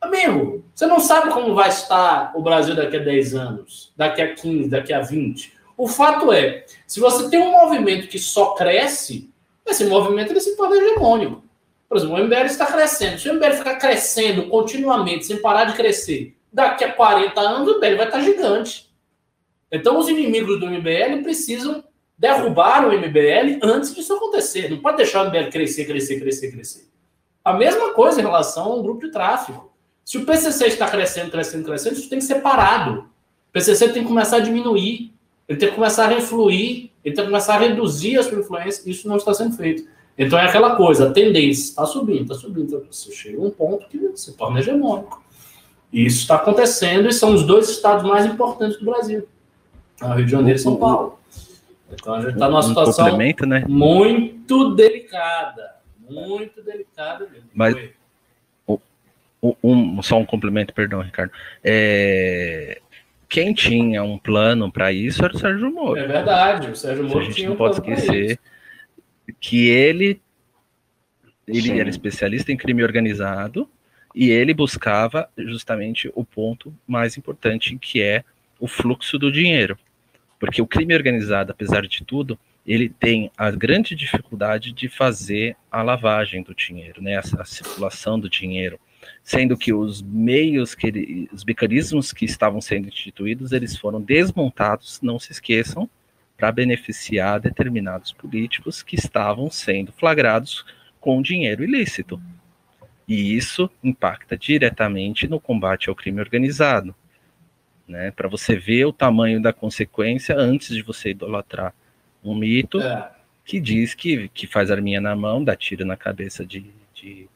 Amigo, você não sabe como vai estar o Brasil daqui a dez anos, daqui a quinze, daqui a vinte. O fato é, se você tem um movimento que só cresce, esse movimento ele se torna hegemônico. Por exemplo, o M B L está crescendo. Se o M B L ficar crescendo continuamente, sem parar de crescer, daqui a quarenta anos o M B L vai estar gigante. Então os inimigos do M B L precisam derrubar o M B L antes disso acontecer. Não pode deixar o M B L crescer, crescer, crescer, crescer. A mesma coisa em relação a um grupo de tráfico. Se o P C C está crescendo, crescendo, crescendo, isso tem que ser parado. O P C C tem que começar a diminuir. Ele tem que começar a refluir, ele tem que começar a reduzir a sua influência, isso não está sendo feito. Então é aquela coisa, a tendência está subindo, está subindo, você chega a um ponto que se torna hegemônico. E isso está acontecendo e são os dois estados mais importantes do Brasil, o Rio de Janeiro e São Paulo. Então a gente está numa situação né? muito delicada, muito delicada mesmo. Mas, um, um, só um complemento, perdão, Ricardo. É... Quem tinha um plano para isso era o Sérgio Moro. É verdade, o Sérgio Moro tinha um plano. A gente não pode esquecer que ele, ele era especialista em crime organizado e ele buscava justamente o ponto mais importante, que é o fluxo do dinheiro. Porque o crime organizado, apesar de tudo, ele tem a grande dificuldade de fazer a lavagem do dinheiro, né? a, a circulação do dinheiro. Sendo que os meios, que ele, os mecanismos que estavam sendo instituídos, eles foram desmontados, não se esqueçam, para beneficiar determinados políticos que estavam sendo flagrados com dinheiro ilícito. E isso impacta diretamente no combate ao crime organizado, né? Para você ver o tamanho da consequência antes de você idolatrar um mito que diz que, que faz arminha na mão, dá tiro na cabeça de... de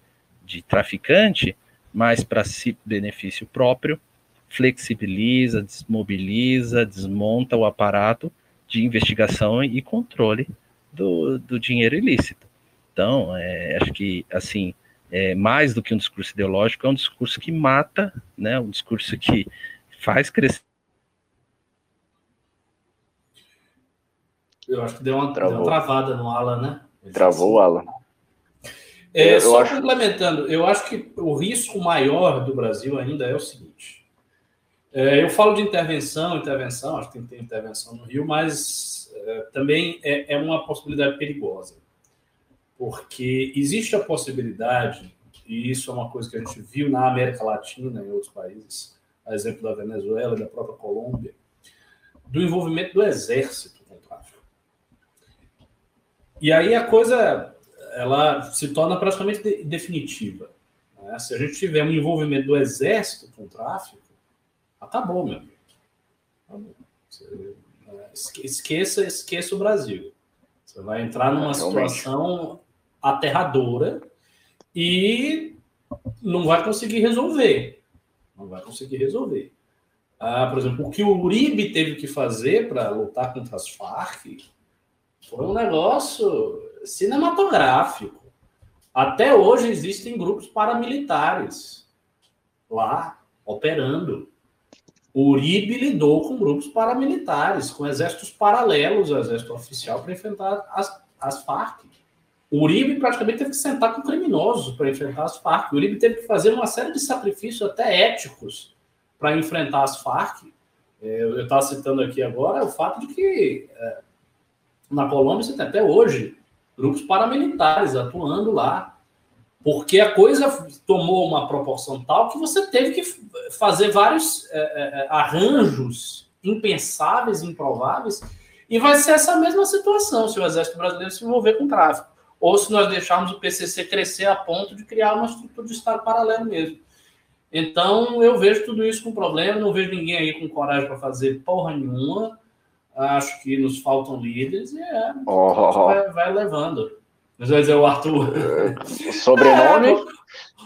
de traficante, mas para si benefício próprio, flexibiliza, desmobiliza, desmonta o aparato de investigação e controle do, do dinheiro ilícito. Então, é, acho que, assim, é, mais do que um discurso ideológico, é um discurso que mata, né, um discurso que faz crescer. Eu acho que deu uma, deu uma travada no Alan, né? Ele Travou o Alan. É, só acho... complementando, eu acho que o risco maior do Brasil ainda é o seguinte. É, eu falo de intervenção, intervenção, acho que tem que ter intervenção no Rio, mas é, também é, é uma possibilidade perigosa. Porque existe a possibilidade, e isso é uma coisa que a gente viu na América Latina e em outros países, a exemplo da Venezuela e da própria Colômbia, do envolvimento do exército com o tráfico. E aí a coisa... ela se torna praticamente de, definitiva. Né? Se a gente tiver um envolvimento do exército com o tráfico, acabou, meu amigo. Acabou. Você, é, esqueça, esqueça o Brasil. Você vai entrar numa situação aterradora e não vai conseguir resolver. Não vai conseguir resolver. Ah, por exemplo, o que o Uribe teve que fazer para lutar contra as Farc foi um negócio... cinematográfico. Até hoje existem grupos paramilitares lá, operando. O Uribe lidou com grupos paramilitares, com exércitos paralelos ao exército oficial para enfrentar as, as Farc. O Uribe praticamente teve que sentar com criminosos para enfrentar as Farc. O Uribe teve que fazer uma série de sacrifícios até éticos para enfrentar as Farc. Eu estava citando aqui agora o fato de que é, na Colômbia você tem até hoje grupos paramilitares atuando lá, porque a coisa tomou uma proporção tal que você teve que fazer vários é, é, arranjos impensáveis, improváveis, e vai ser essa mesma situação se o Exército Brasileiro se envolver com tráfico, ou se nós deixarmos o P C C crescer a ponto de criar uma estrutura de Estado paralelo mesmo. Então, eu vejo tudo isso com problema, não vejo ninguém aí com coragem para fazer porra nenhuma, acho que nos faltam líderes, e é, oh, vai, vai levando. Mas vai dizer, o Arthur... É, sobrenome? É,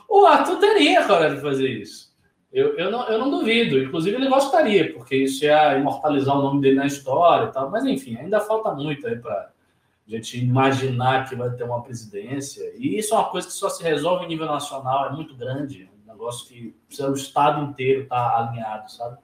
o Arthur teria coragem de fazer isso. Eu, eu, não, eu não duvido, inclusive ele gostaria, porque isso ia imortalizar o nome dele na história e tal, mas enfim, ainda falta muito aí para a gente imaginar que vai ter uma presidência, e isso é uma coisa que só se resolve em nível nacional, é muito grande, um negócio que precisa o Estado inteiro estar alinhado, sabe?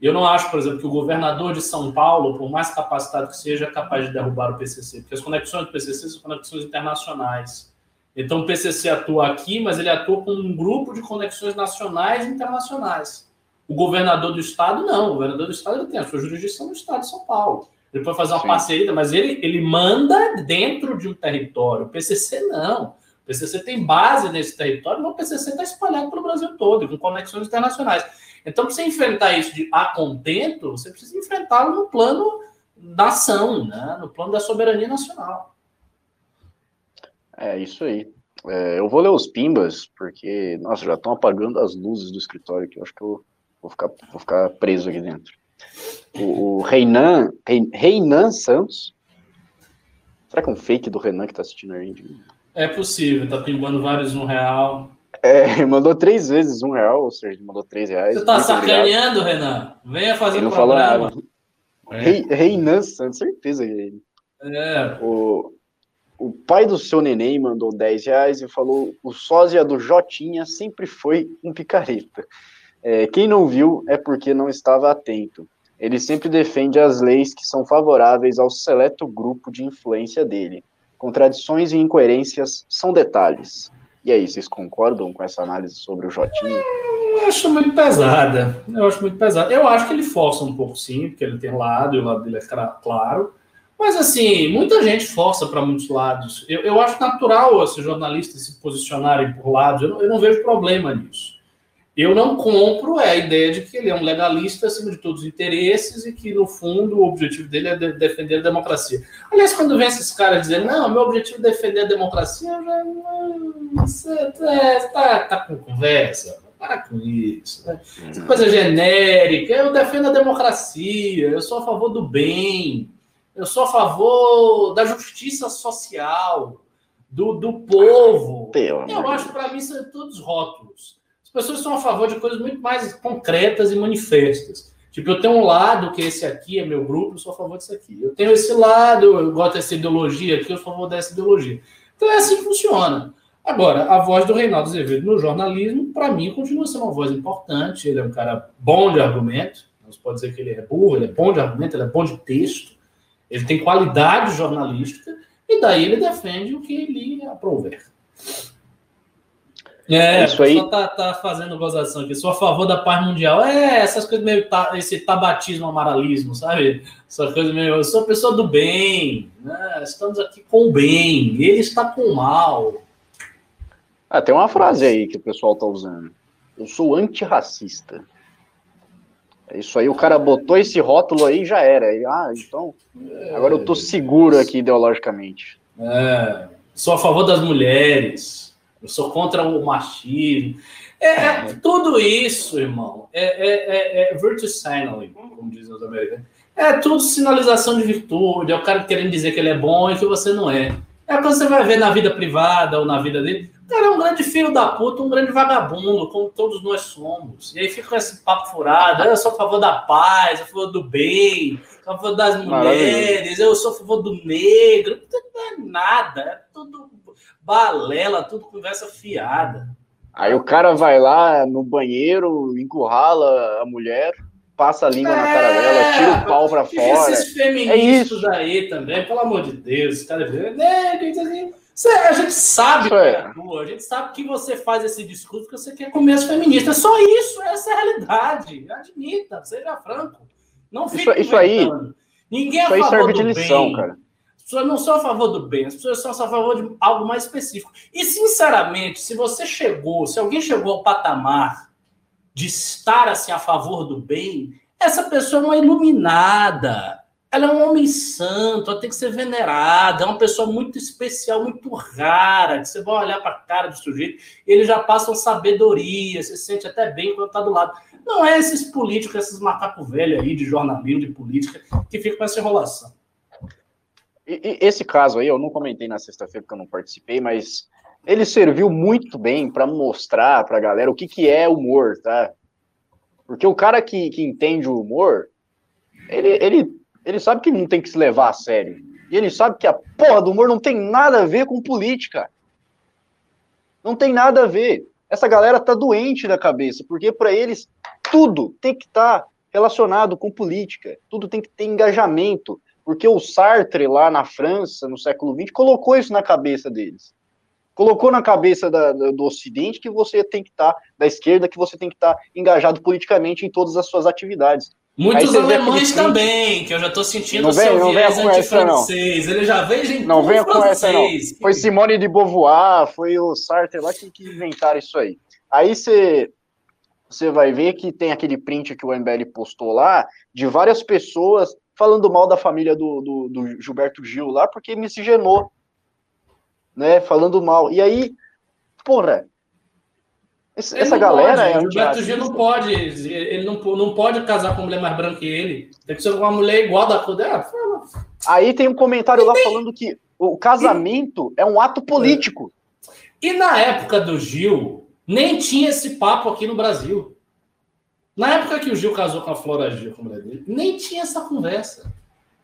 Eu não acho, por exemplo, que o governador de São Paulo, por mais capacitado que seja, é capaz de derrubar o P C C, porque as conexões do P C C são conexões internacionais. Então, o P C C atua aqui, mas ele atua com um grupo de conexões nacionais e internacionais. O governador do Estado, não. O governador do Estado ele tem a sua jurisdição no Estado de São Paulo. Ele pode fazer uma Sim. parceria, mas ele, ele manda dentro de um território. O P C C, não. O P C C tem base nesse território, mas o P C C está espalhado pelo Brasil todo, com conexões internacionais. Então, para você enfrentar isso de a contento, você precisa enfrentá-lo no plano da ação, né? No plano da soberania nacional. É isso aí. É, eu vou ler os pimbas, porque, nossa, já estão apagando as luzes do escritório aqui. Eu acho que eu vou ficar, vou ficar preso aqui dentro. O, o Reinan, Reinan Santos. Será que é um fake do Renan que está assistindo a gente? É possível, tá pimbando vários um real. É, mandou três vezes um real, ou seja, mandou três reais. Você tá sacaneando, Renan? Venha fazer ele um programa. É. Reinan Santos, certeza que é ele. É. O, o pai do seu neném mandou dez reais e falou: o sósia do Jotinha sempre foi um picareta. É, quem não viu é porque não estava atento. Ele sempre defende as leis que são favoráveis ao seleto grupo de influência dele. Contradições e incoerências são detalhes. E aí, vocês concordam com essa análise sobre o Jotinho? Eu acho muito pesada. Eu acho muito pesada. Eu acho que ele força um pouco, sim, porque ele tem lado, e o lado dele é claro. Mas, assim, muita gente força para muitos lados. Eu, eu acho natural esses jornalistas se posicionarem por lados. Eu, eu não vejo problema nisso. Eu não compro a ideia de que ele é um legalista acima de todos os interesses e que, no fundo, o objetivo dele é de defender a democracia. Aliás, quando vem esses caras dizendo, não, meu objetivo é defender a democracia, eu já... Você está tá com conversa, para com isso. Né? Essa coisa genérica, eu defendo a democracia, eu sou a favor do bem, eu sou a favor da justiça social, do, do povo. Deus, eu acho, para mim, são todos rótulos. As pessoas são a favor de coisas muito mais concretas e manifestas. Tipo, eu tenho um lado que esse aqui é meu grupo, eu sou a favor disso aqui. Eu tenho esse lado, eu gosto dessa ideologia aqui, eu sou a favor dessa ideologia. Então é assim que funciona. Agora, a voz do Reinaldo Azevedo no jornalismo, para mim, continua sendo uma voz importante. Ele é um cara bom de argumento. Não se pode dizer que ele é burro, ele é bom de argumento, ele é bom de texto. Ele tem qualidade jornalística e daí ele defende o que ele aprouver. É, é isso aí. Só tá, tá fazendo gozação aqui. Sou a favor da paz mundial. É, essas coisas meio ta, esse tabatismo, amaralismo, sabe? Essas coisas meio. Eu sou pessoa do bem. Né? Estamos aqui com o bem. Ele está com o mal. Ah, tem uma frase aí que o pessoal tá usando. Eu sou antirracista. É isso aí. O cara botou esse rótulo aí e já era. Ah, então. Agora eu tô seguro aqui ideologicamente. É. Sou a favor das mulheres. Eu sou contra o machismo. É, é tudo isso, irmão. É, é, é, é virtue signaling, como dizem os americanos. É tudo sinalização de virtude. É o cara querendo dizer que ele é bom e que você não é. É quando você vai ver na vida privada ou na vida dele. O cara é um grande filho da puta, um grande vagabundo, como todos nós somos. E aí fica com esse papo furado. Eu sou a favor da paz, eu sou a favor do bem, eu sou a favor das mulheres, eu sou a favor do negro. Não é nada. É tudo... balela, tudo conversa fiada. Aí o cara vai lá no banheiro, encurrala a mulher, passa a língua é, na cara dela, tira o pau pra fora. Esses feministas é isso daí também, pelo amor de Deus, cara, é, a gente sabe, cara, a gente sabe que você faz esse discurso que você quer comer as feministas. Só isso, essa é a realidade. Admita, seja franco. Não fica isso, isso aí. Ninguém isso é a favor serve do de lição, bem. Cara. As pessoas não são a favor do bem, as pessoas são a favor de algo mais específico. E, sinceramente, se você chegou, se alguém chegou ao patamar de estar assim, a favor do bem, essa pessoa não é iluminada. Ela é um homem santo, ela tem que ser venerada, é uma pessoa muito especial, muito rara, que você vai olhar para a cara do sujeito, ele já passa uma sabedoria, você sente até bem quando está do lado. Não é esses políticos, esses macacos velhos aí de jornalismo, de política, que ficam com essa enrolação. E, e esse caso aí, eu não comentei na sexta-feira porque eu não participei, mas ele serviu muito bem para mostrar para a galera o que, que é humor, tá? Porque o cara que, que entende o humor, ele... ele Ele sabe que não tem que se levar a sério. E ele sabe que a porra do humor não tem nada a ver com política. Não tem nada a ver. Essa galera tá doente da cabeça, porque para eles tudo tem que estar relacionado com política. Tudo tem que ter engajamento. Porque o Sartre, lá na França, no século vinte, colocou isso na cabeça deles. Colocou na cabeça da, do Ocidente que você tem que estar, da esquerda, que você tem que estar engajado politicamente em todas as suas atividades. Muitos alemães também, que eu já estou sentindo o seu viés anti-francês. Ele já vem gente não venha com essa, não. Foi Simone de Beauvoir, foi o Sartre lá que, que inventaram isso aí. Aí você vai ver que tem aquele print que o M B L postou lá, de várias pessoas falando mal da família do, do, do Gilberto Gil lá, porque miscigenou, né, falando mal. E aí, porra... Essa, essa galera pode, é. O Gilberto Gil não pode, ele não, não pode casar com mulher mais branca que ele. Tem que ser uma mulher igual da cor dela. Aí tem um comentário e lá tem... falando que o casamento e... é um ato político. E na época do Gil, nem tinha esse papo aqui no Brasil. Na época que o Gil casou com a Flora Gil, com a mulher dele, nem tinha essa conversa.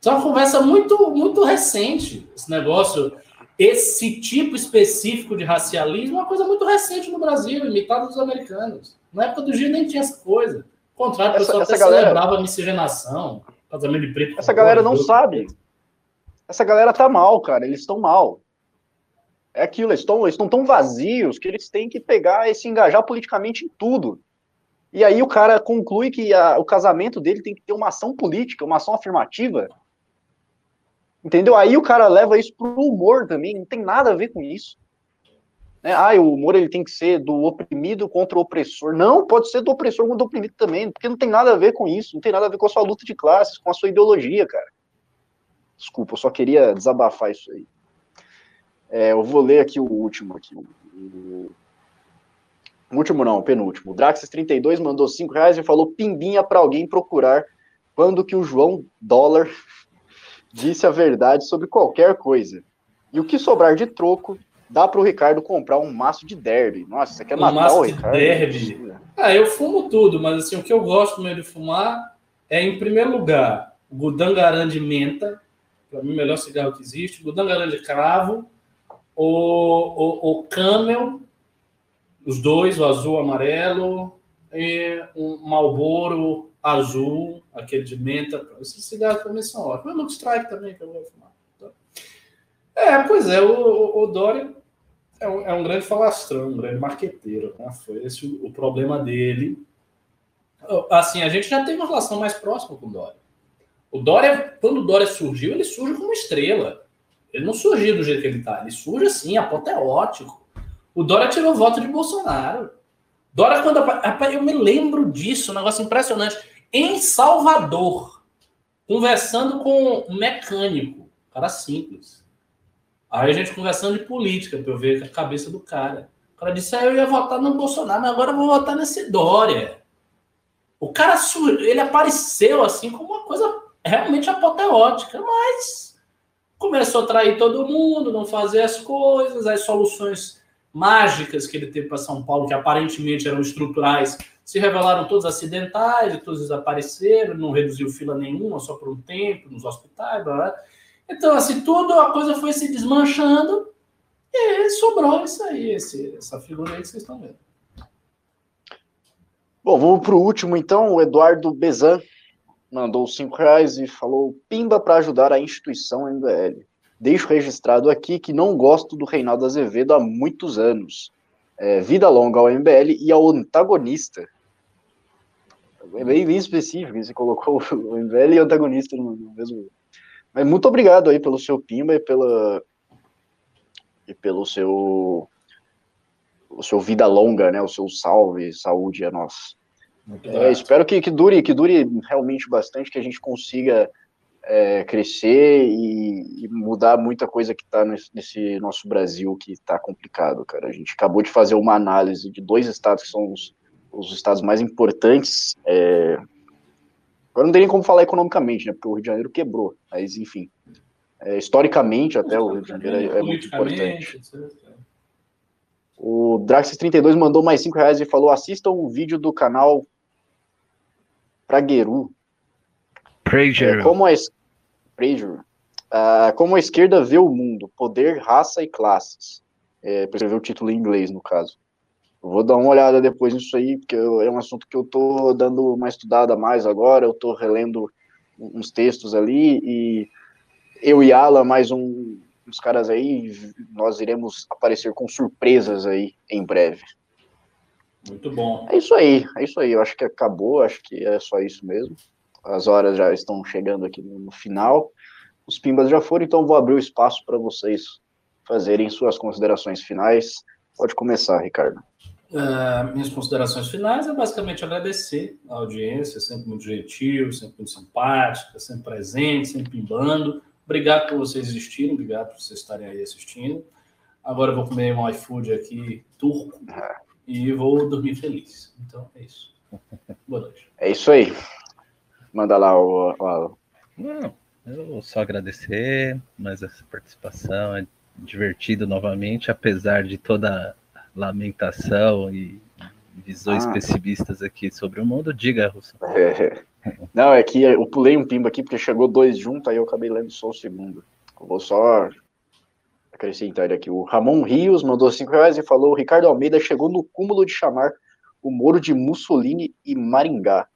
Isso é uma conversa muito, muito recente, esse negócio. Esse tipo específico de racialismo é uma coisa muito recente no Brasil, imitada dos americanos. Na época do Gil nem tinha essa coisa. Ao contrário, o pessoal essa até galera, celebrava a miscigenação, casamento de preto. Essa galera não sabe. Essa galera tá mal, cara. Eles estão mal. É aquilo, eles estão eles tão vazios que eles têm que pegar e se engajar politicamente em tudo. E aí o cara conclui que a, o casamento dele tem que ter uma ação política, uma ação afirmativa. Entendeu? Aí o cara leva isso pro humor também, não tem nada a ver com isso. Né? Ah, o humor ele tem que ser do oprimido contra o opressor. Não, pode ser do opressor contra o oprimido também, porque não tem nada a ver com isso, não tem nada a ver com a sua luta de classes, com a sua ideologia, cara. Desculpa, eu só queria desabafar isso aí. É, eu vou ler aqui o último. Aqui. O último não, o penúltimo. O Draxis trinta e dois mandou cinco reais e falou pimbinha pra alguém procurar quando que o João Dólar... disse a verdade sobre qualquer coisa. E o que sobrar de troco, dá para o Ricardo comprar um maço de derby. Nossa, você quer um matar o Ricardo? Derby. Ah, eu fumo tudo, mas assim, o que eu gosto mesmo de fumar é, em primeiro lugar, o Gudangaran de menta, para mim o melhor cigarro que existe, Gudangaran de cravo, o, o, o Camel, os dois, o azul, o amarelo, e um Marlboro azul, aquele de menta, esses cigarros também são ótimos. Mas não strike também, que eu vou fumar. É, pois é, o, o Dória é um, é um grande falastrão, um grande marqueteiro, né? Foi esse o, o problema dele. Assim, a gente já teve uma relação mais próxima com o Dória. O Dória, quando o Dória surgiu, ele surge como estrela. Ele não surgiu do jeito que ele tá, ele surge assim, apoteótico. O Dória tirou o voto de Bolsonaro. Dória, quando... Rapaz, eu me lembro disso, um negócio impressionante. Em Salvador, conversando com um mecânico, cara simples. Aí a gente conversando de política, pra eu ver a cabeça do cara. O cara disse, ah, eu ia votar no Bolsonaro, mas agora eu vou votar nesse Dória. O cara, ele apareceu assim como uma coisa realmente apoteótica, mas começou a trair todo mundo, não fazer as coisas, as soluções... mágicas que ele teve para São Paulo, que aparentemente eram estruturais, se revelaram todos acidentais, todos desapareceram, não reduziu fila nenhuma, só por um tempo, nos hospitais, blá, blá. Então, assim, tudo, a coisa foi se desmanchando e sobrou isso aí, esse, essa figura aí que vocês estão vendo. Bom, vamos para o último, então. O Eduardo Bezan mandou cinco reais e falou: pimba para ajudar a instituição M B L. Deixo registrado aqui que não gosto do Reinaldo Azevedo há muitos anos. É, vida longa ao M B L e ao antagonista. É bem, bem específico, você colocou o M B L e o antagonista no mesmo... Mas muito obrigado aí pelo seu pimba e, pela, e pelo seu, o seu vida longa, né? O seu salve, saúde a nós. É, espero que, que, dure, que dure realmente bastante, que a gente consiga é, crescer e, e mudar muita coisa que está nesse, nesse nosso Brasil, que está complicado, cara. A gente acabou de fazer uma análise de dois estados que são os, os estados mais importantes. É, agora não tem nem como falar economicamente, né? Porque o Rio de Janeiro quebrou, mas enfim. É, historicamente, até o Rio de Janeiro é, é muito importante. O Draxis trinta e dois mandou mais cinco reais e falou: assistam o vídeo do canal Pragueru. Pragueru. É, como, a es... Pragueru. Ah, como a esquerda vê o mundo, poder, raça e classes. É, para escrever o título em inglês, no caso. Eu vou dar uma olhada depois nisso aí, porque eu, é um assunto que eu tô dando uma estudada mais agora, eu tô relendo uns textos ali, e eu e Alan, mais um... os caras aí, nós iremos aparecer com surpresas aí em breve. Muito bom. É isso aí, é isso aí. Eu acho que acabou, acho que é só isso mesmo. As horas já estão chegando aqui no final. Os pimbas já foram, então vou abrir o espaço para vocês fazerem suas considerações finais. Pode começar, Ricardo. Uh, minhas considerações finais é basicamente agradecer a audiência, sempre muito gentil, sempre muito simpática, sempre presente, sempre pimbando. Obrigado por vocês existirem, obrigado por vocês estarem aí assistindo. Agora eu vou comer um iFood aqui, turco, e vou dormir feliz. Então, é isso. Boa noite. É isso aí. Manda lá o Alan. Não, eu só agradecer, mas essa participação é divertida novamente, apesar de toda a lamentação e visões ah. pessimistas aqui sobre o mundo. Diga, Russo. É. Não, é que eu pulei um pimba aqui porque chegou dois juntos, aí eu acabei lendo só o segundo. Eu vou só acrescentar ele aqui. O Ramon Rios mandou cinco reais e falou: Ricardo Almeida chegou no cúmulo de chamar o Moro de Mussolini e Maringá.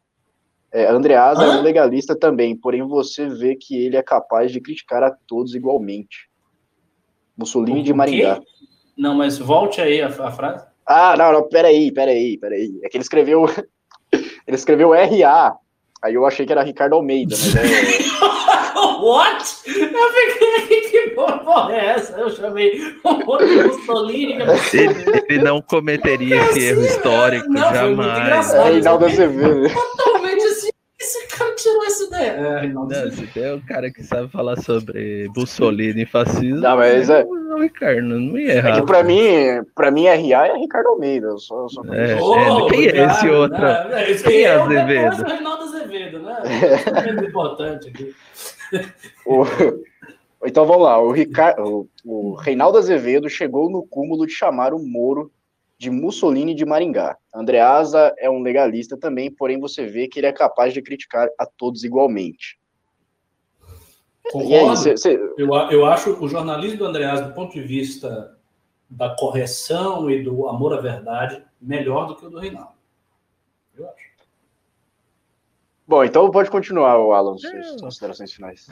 É, Andreasa é um legalista também, porém você vê que ele é capaz de criticar a todos igualmente. Mussolini de Maringá. Não, mas volte aí a, a frase. Ah, não, não, peraí, peraí, peraí. É que ele escreveu... ele escreveu R A. Aí eu achei que era Ricardo Almeida, mas é... What? Eu fiquei, que porra é essa? Eu chamei o Moro de Mussolini. Ele, ele não cometeria é esse erro histórico, não, jamais. É Reinaldo Azevedo. Totalmente assim, esse cara tirou essa ideia. É, Reinaldo Azevedo. É o cara que sabe falar sobre Mussolini e fascismo. Não, mas é... Não, Ricardo, não ia errar. É que pra mim, pra mim, R A é Ricardo Almeida. Eu só, eu só... É, oh, é, quem é esse outro? Quem é Azevedo? É importante aqui. O... Então vamos lá, o, Ricardo... o Reinaldo Azevedo chegou no cúmulo de chamar o Moro de Mussolini de Maringá. Andreasa é um legalista também, porém você vê que ele é capaz de criticar a todos igualmente. Concordo. E aí, você, você... Eu, eu acho o jornalismo do Andreasa, do ponto de vista da correção e do amor à verdade, melhor do que o do Reinaldo. Eu acho. Bom, então pode continuar, Alan, suas considerações finais.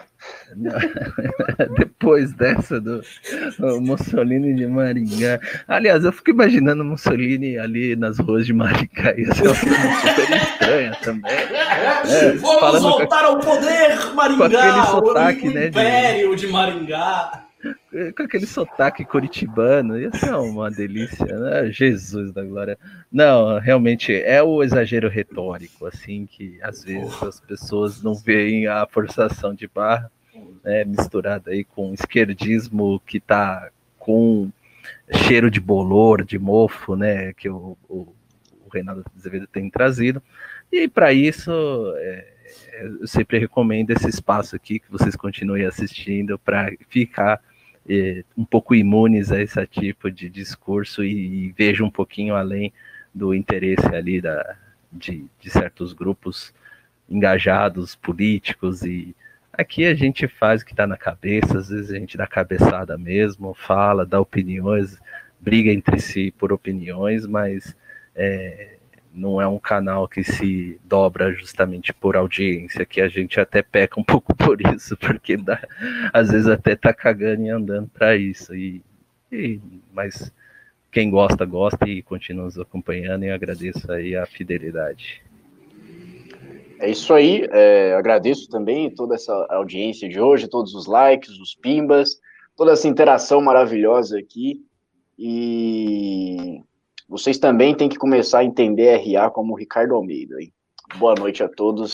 Depois dessa do Mussolini de Maringá. Aliás, eu fico imaginando Mussolini ali nas ruas de Maringá. Ia ser uma coisa super estranha também. É, vamos voltar com, ao poder, Maringá! Sotaque, o né, império de, de Maringá! Com aquele sotaque curitibano, ia ser uma delícia, né? Jesus da glória. Não, realmente é o exagero retórico, assim, que às vezes as pessoas não veem a forçação de barra, né, misturada aí com esquerdismo que tá com cheiro de bolor, de mofo, né, que o, o, o Reinaldo Azevedo tem trazido. E para isso, é, eu sempre recomendo esse espaço aqui, que vocês continuem assistindo para ficar eh, um pouco imunes a esse tipo de discurso e, e veja um pouquinho além do interesse ali da, de, de certos grupos engajados, políticos. E aqui a gente faz o que está na cabeça, às vezes a gente dá cabeçada mesmo, fala, dá opiniões, briga entre si por opiniões, mas... É, não é um canal que se dobra justamente por audiência, que a gente até peca um pouco por isso, porque dá, às vezes até tá cagando e andando para isso, e, e, mas quem gosta, gosta e continua nos acompanhando, e eu agradeço aí a fidelidade. É isso aí, é, agradeço também toda essa audiência de hoje, todos os likes, os pimbas, toda essa interação maravilhosa aqui, e vocês também têm que começar a entender R A como o Ricardo Almeida, hein? Boa noite a todos.